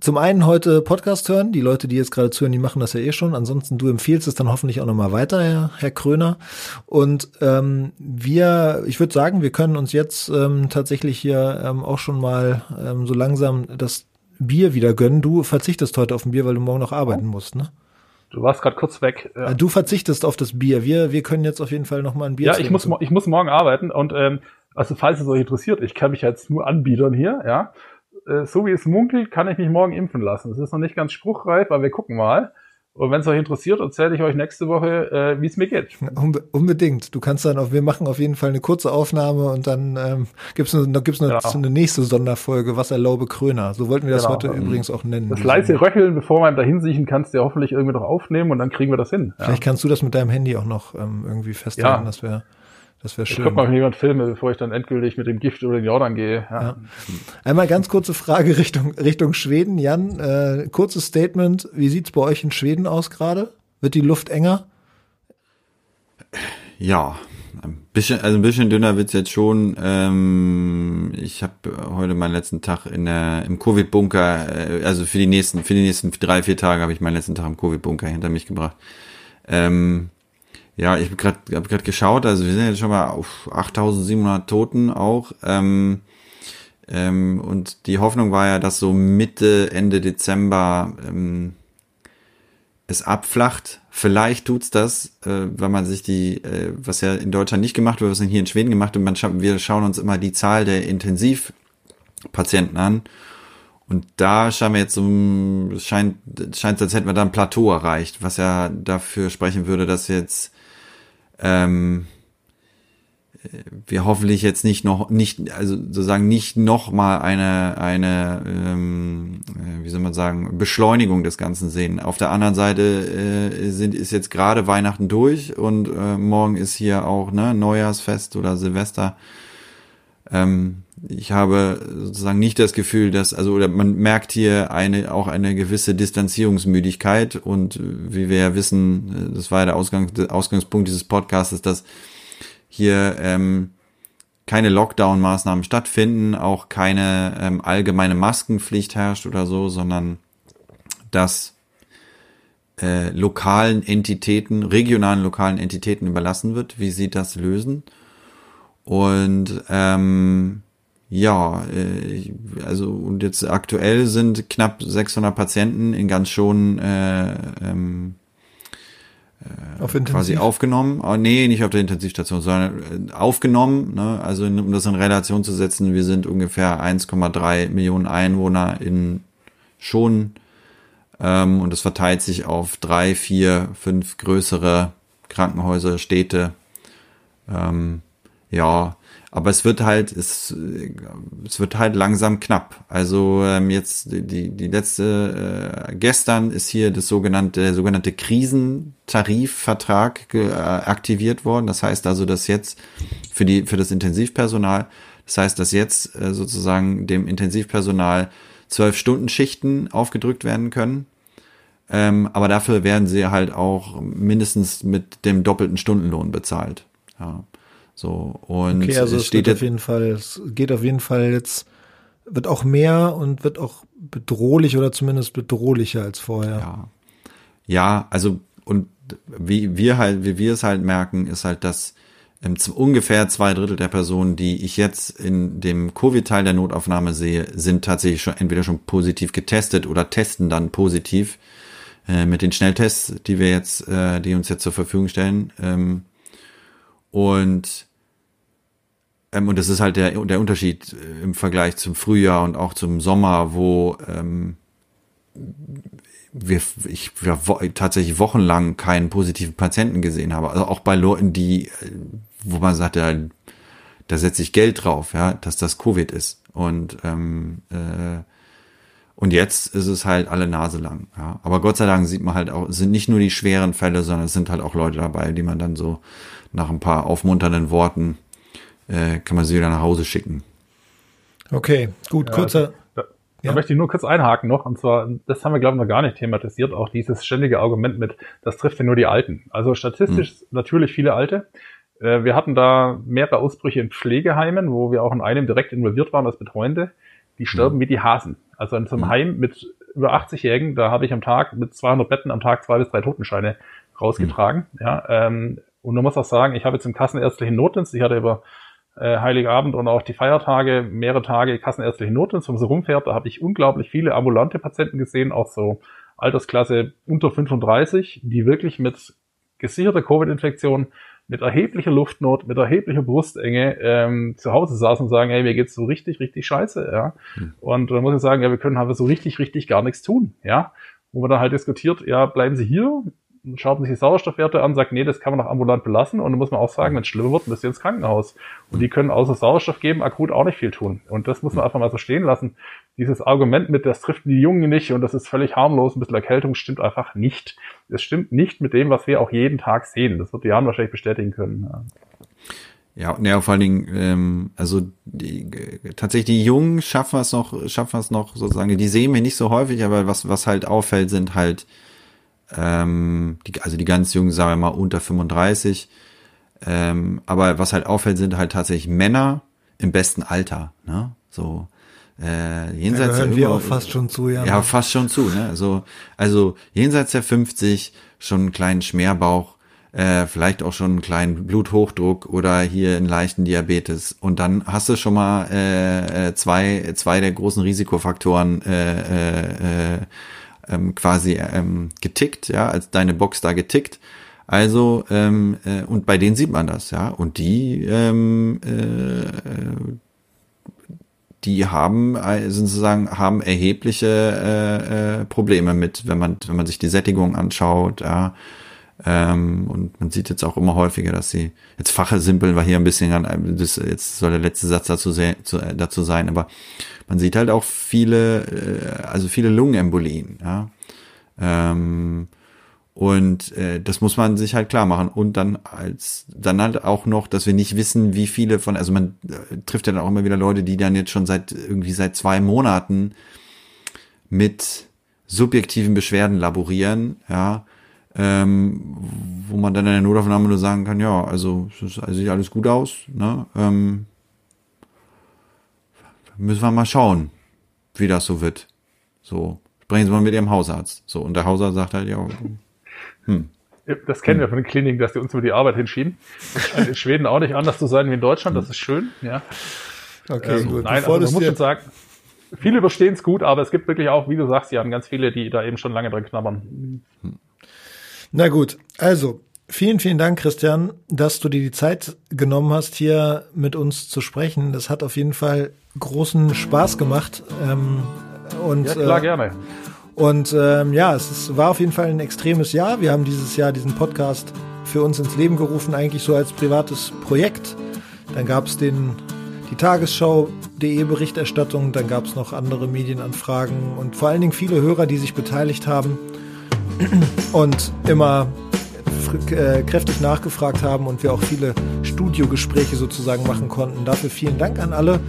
zum einen heute Podcast hören. Die Leute, die jetzt gerade zuhören, die machen das ja eh schon. Ansonsten, du empfiehlst es dann hoffentlich auch nochmal weiter, Herr Kröner. Und ich würde sagen, wir können uns jetzt tatsächlich hier auch schon mal so langsam das Bier wieder gönnen. Du verzichtest heute auf ein Bier, weil du morgen noch arbeiten musst, ne? Du warst gerade kurz weg. Ja. Du verzichtest auf das Bier. Wir können jetzt auf jeden Fall noch mal ein Bier trinken. Ja, ich muss morgen arbeiten und also falls es euch interessiert, ich kann mich jetzt nur anbiedern hier, ja. So wie es munkelt, kann ich mich morgen impfen lassen. Das ist noch nicht ganz spruchreif, aber wir gucken mal. Und wenn es euch interessiert, erzähle ich euch nächste Woche, wie es mir geht. Unbedingt. Du kannst dann wir machen auf jeden Fall eine kurze Aufnahme und dann gibt's eine nächste Sonderfolge, Was erlaube Kröner. So wollten wir das heute übrigens auch nennen. Das leise Röcheln, bevor man dahinsiechen, kannst du ja hoffentlich irgendwie noch aufnehmen und dann kriegen wir das hin. Ja. Vielleicht kannst du das mit deinem Handy auch noch irgendwie festhalten, Das wäre schön. Ich gucke mal, wenn jemand filme, bevor ich dann endgültig mit dem Gift über den Jordan gehe. Ja. Ja. Einmal ganz kurze Frage Richtung Schweden. Jan, kurzes Statement. Wie sieht's bei euch in Schweden aus gerade? Wird die Luft enger? Ja, ein bisschen dünner wird's jetzt schon. Ich habe heute meinen letzten Tag im Covid-Bunker, also für die nächsten 3-4 Tage habe ich meinen letzten Tag im Covid-Bunker hinter mich gebracht. Ja, ich hab grad geschaut, also wir sind jetzt schon mal auf 8.700 Toten auch. Und die Hoffnung war ja, dass so Mitte, Ende Dezember es abflacht. Vielleicht tut's das, weil man sich was ja in Deutschland nicht gemacht wird, was hier in Schweden gemacht wird. Wir schauen uns immer die Zahl der Intensivpatienten an. Und da schauen wir jetzt scheint, als hätten wir da ein Plateau erreicht, was ja dafür sprechen würde, dass jetzt wir hoffentlich jetzt nicht noch mal eine Beschleunigung des Ganzen sehen. Auf der anderen Seite ist jetzt gerade Weihnachten durch und morgen ist hier auch Neujahrsfest oder Silvester. Ich habe sozusagen nicht das Gefühl, dass, also, oder man merkt hier auch eine gewisse Distanzierungsmüdigkeit, und wie wir ja wissen, das war ja der Ausgangspunkt dieses Podcasts, dass hier keine Lockdown-Maßnahmen stattfinden, auch keine allgemeine Maskenpflicht herrscht oder so, sondern dass regionalen lokalen Entitäten überlassen wird, wie sie das lösen. Und und jetzt aktuell sind knapp 600 Patienten in ganz Schonen quasi aufgenommen. Oh, nee, nicht auf der Intensivstation, sondern aufgenommen. Ne? Also um das in Relation zu setzen, wir sind ungefähr 1,3 Millionen Einwohner in Schonen. Und das verteilt sich auf 3, 4, 5 größere Krankenhäuser, Städte. Aber es wird halt langsam knapp. Also jetzt die letzte, gestern ist hier der sogenannte Krisentarifvertrag aktiviert worden. Das heißt also, dass jetzt für das Intensivpersonal, das heißt, dass jetzt sozusagen dem Intensivpersonal 12-Stunden-Schichten aufgedrückt werden können. Aber dafür werden sie halt auch mindestens mit dem doppelten Stundenlohn bezahlt. Ja. So, und okay, also es geht auf jeden Fall jetzt, wird auch mehr und wird auch bedrohlich oder zumindest bedrohlicher als vorher. Ja, also, und wie wir es halt merken, ist halt, dass ungefähr 2/3 der Personen, die ich jetzt in dem Covid-Teil der Notaufnahme sehe, sind tatsächlich entweder schon positiv getestet oder testen dann positiv mit den Schnelltests, die uns jetzt zur Verfügung stellen. Und das ist halt der Unterschied im Vergleich zum Frühjahr und auch zum Sommer, wo ich tatsächlich wochenlang keinen positiven Patienten gesehen habe. Also auch bei Leuten, wo man sagt, ja, da setze ich Geld drauf, ja, dass das Covid ist. Und jetzt ist es halt alle Nase lang. Ja. Aber Gott sei Dank sieht man halt auch, es sind nicht nur die schweren Fälle, sondern es sind halt auch Leute dabei, die man dann so nach ein paar aufmunternden Worten kann man sie wieder nach Hause schicken. Okay, gut, kurzer. Da möchte ich nur kurz einhaken noch, und zwar, das haben wir, glaube ich, noch gar nicht thematisiert, auch dieses ständige Argument mit, das trifft ja nur die Alten. Also statistisch natürlich viele Alte. Wir hatten da mehrere Ausbrüche in Pflegeheimen, wo wir auch in einem direkt involviert waren als Betreuende. Die sterben wie die Hasen. Also in so einem Heim mit über 80-Jährigen, da habe ich am Tag mit 200 Betten am Tag 2 bis 3 Totenscheine rausgetragen. Ja, und man muss auch sagen, ich habe jetzt im kassenärztlichen Notdienst, ich hatte über Heiligabend und auch die Feiertage mehrere Tage kassenärztlichen Notdienst, wo man so rumfährt, da habe ich unglaublich viele ambulante Patienten gesehen, auch so Altersklasse unter 35, die wirklich mit gesicherter Covid-Infektion, mit erheblicher Luftnot, mit erheblicher Brustenge zu Hause saßen und sagen, hey, mir geht's so richtig, richtig scheiße. Ja? Und da muss ich sagen, ja, wir können halt so richtig, richtig gar nichts tun. Ja, wo man dann halt diskutiert, ja, bleiben Sie hier, schaut man sich die Sauerstoffwerte an, sagt, nee, das kann man noch ambulant belassen. Und dann muss man auch sagen, wenn es schlimmer wird, müsst ihr ins Krankenhaus. Und die können außer Sauerstoff geben, akut auch nicht viel tun. Und das muss man einfach mal so stehen lassen. Dieses Argument mit, das trifft die Jungen nicht und das ist völlig harmlos, ein bisschen Erkältung, stimmt einfach nicht. Es stimmt nicht mit dem, was wir auch jeden Tag sehen. Das wird Jan wahrscheinlich bestätigen können. Ja, ne, vor allen Dingen, tatsächlich die Jungen schaffen es noch sozusagen, die sehen wir nicht so häufig, aber was halt auffällt, sind halt die ganz Jungen, sagen wir mal, unter 35. Aber was halt auffällt, sind halt tatsächlich Männer im besten Alter. Ne? So jenseits da hören wir auch fast schon zu, ja. Ja, fast schon zu. Ne? Also jenseits der 50 schon einen kleinen Schmerbauch, vielleicht auch schon einen kleinen Bluthochdruck oder hier einen leichten Diabetes. Und dann hast du schon mal zwei der großen Risikofaktoren getickt, ja, als deine Box da getickt. Also, und bei denen sieht man das, ja. Und die haben erhebliche Probleme mit, wenn man sich die Sättigung anschaut, ja. Und man sieht jetzt auch immer häufiger, dass sie, jetzt fachsimpeln wir hier ein bisschen an, jetzt soll der letzte Satz dazu sein, aber man sieht halt auch viele Lungenembolien, ja. Und das muss man sich halt klar machen. Und dann halt auch noch, dass wir nicht wissen, wie viele von, also man trifft ja dann auch immer wieder Leute, die dann jetzt schon seit 2 Monaten mit subjektiven Beschwerden laborieren, ja, wo man dann in der Notaufnahme nur sagen kann, ja, also sieht alles gut aus, ne? Müssen wir mal schauen, wie das so wird. So, sprechen Sie mal mit Ihrem Hausarzt. So, und der Hausarzt sagt halt, ja, Das kennen wir von den Kliniken, dass die uns über die Arbeit hinschieben. In Schweden auch nicht anders zu sein wie in Deutschland, das ist schön. Ja. Okay, gut. Nein, also man muss schon sagen, viele überstehen es gut, aber es gibt wirklich auch, wie du sagst, Jan, ganz viele, die da eben schon lange dran knabbern. Na gut, also vielen, vielen Dank, Christian, dass du dir die Zeit genommen hast, hier mit uns zu sprechen. Das hat auf jeden Fall großen Spaß gemacht. Ja, klar, gerne. Und war auf jeden Fall ein extremes Jahr. Wir haben dieses Jahr diesen Podcast für uns ins Leben gerufen, eigentlich so als privates Projekt. Dann gab es die Tagesschau.de Berichterstattung, dann gab es noch andere Medienanfragen und vor allen Dingen viele Hörer, die sich beteiligt haben und immer kräftig nachgefragt haben und wir auch viele Studiogespräche sozusagen machen konnten. Dafür vielen Dank an alle.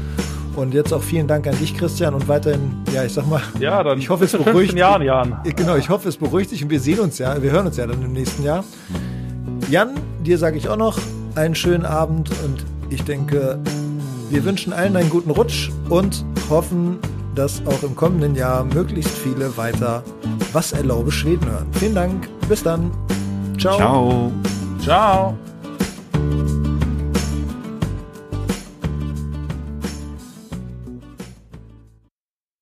Und jetzt auch vielen Dank an dich, Christian, und weiterhin, ja, ich sag mal, dann ich hoffe, es beruhigt dich. Genau, ich hoffe, es beruhigt dich und wir sehen uns ja, wir hören uns ja dann im nächsten Jahr. Jan, dir sage ich auch noch einen schönen Abend und ich denke, wir wünschen allen einen guten Rutsch und hoffen, dass auch im kommenden Jahr möglichst viele weiter Was erlaube Schweden hören. Vielen Dank, bis dann. Ciao. Ciao.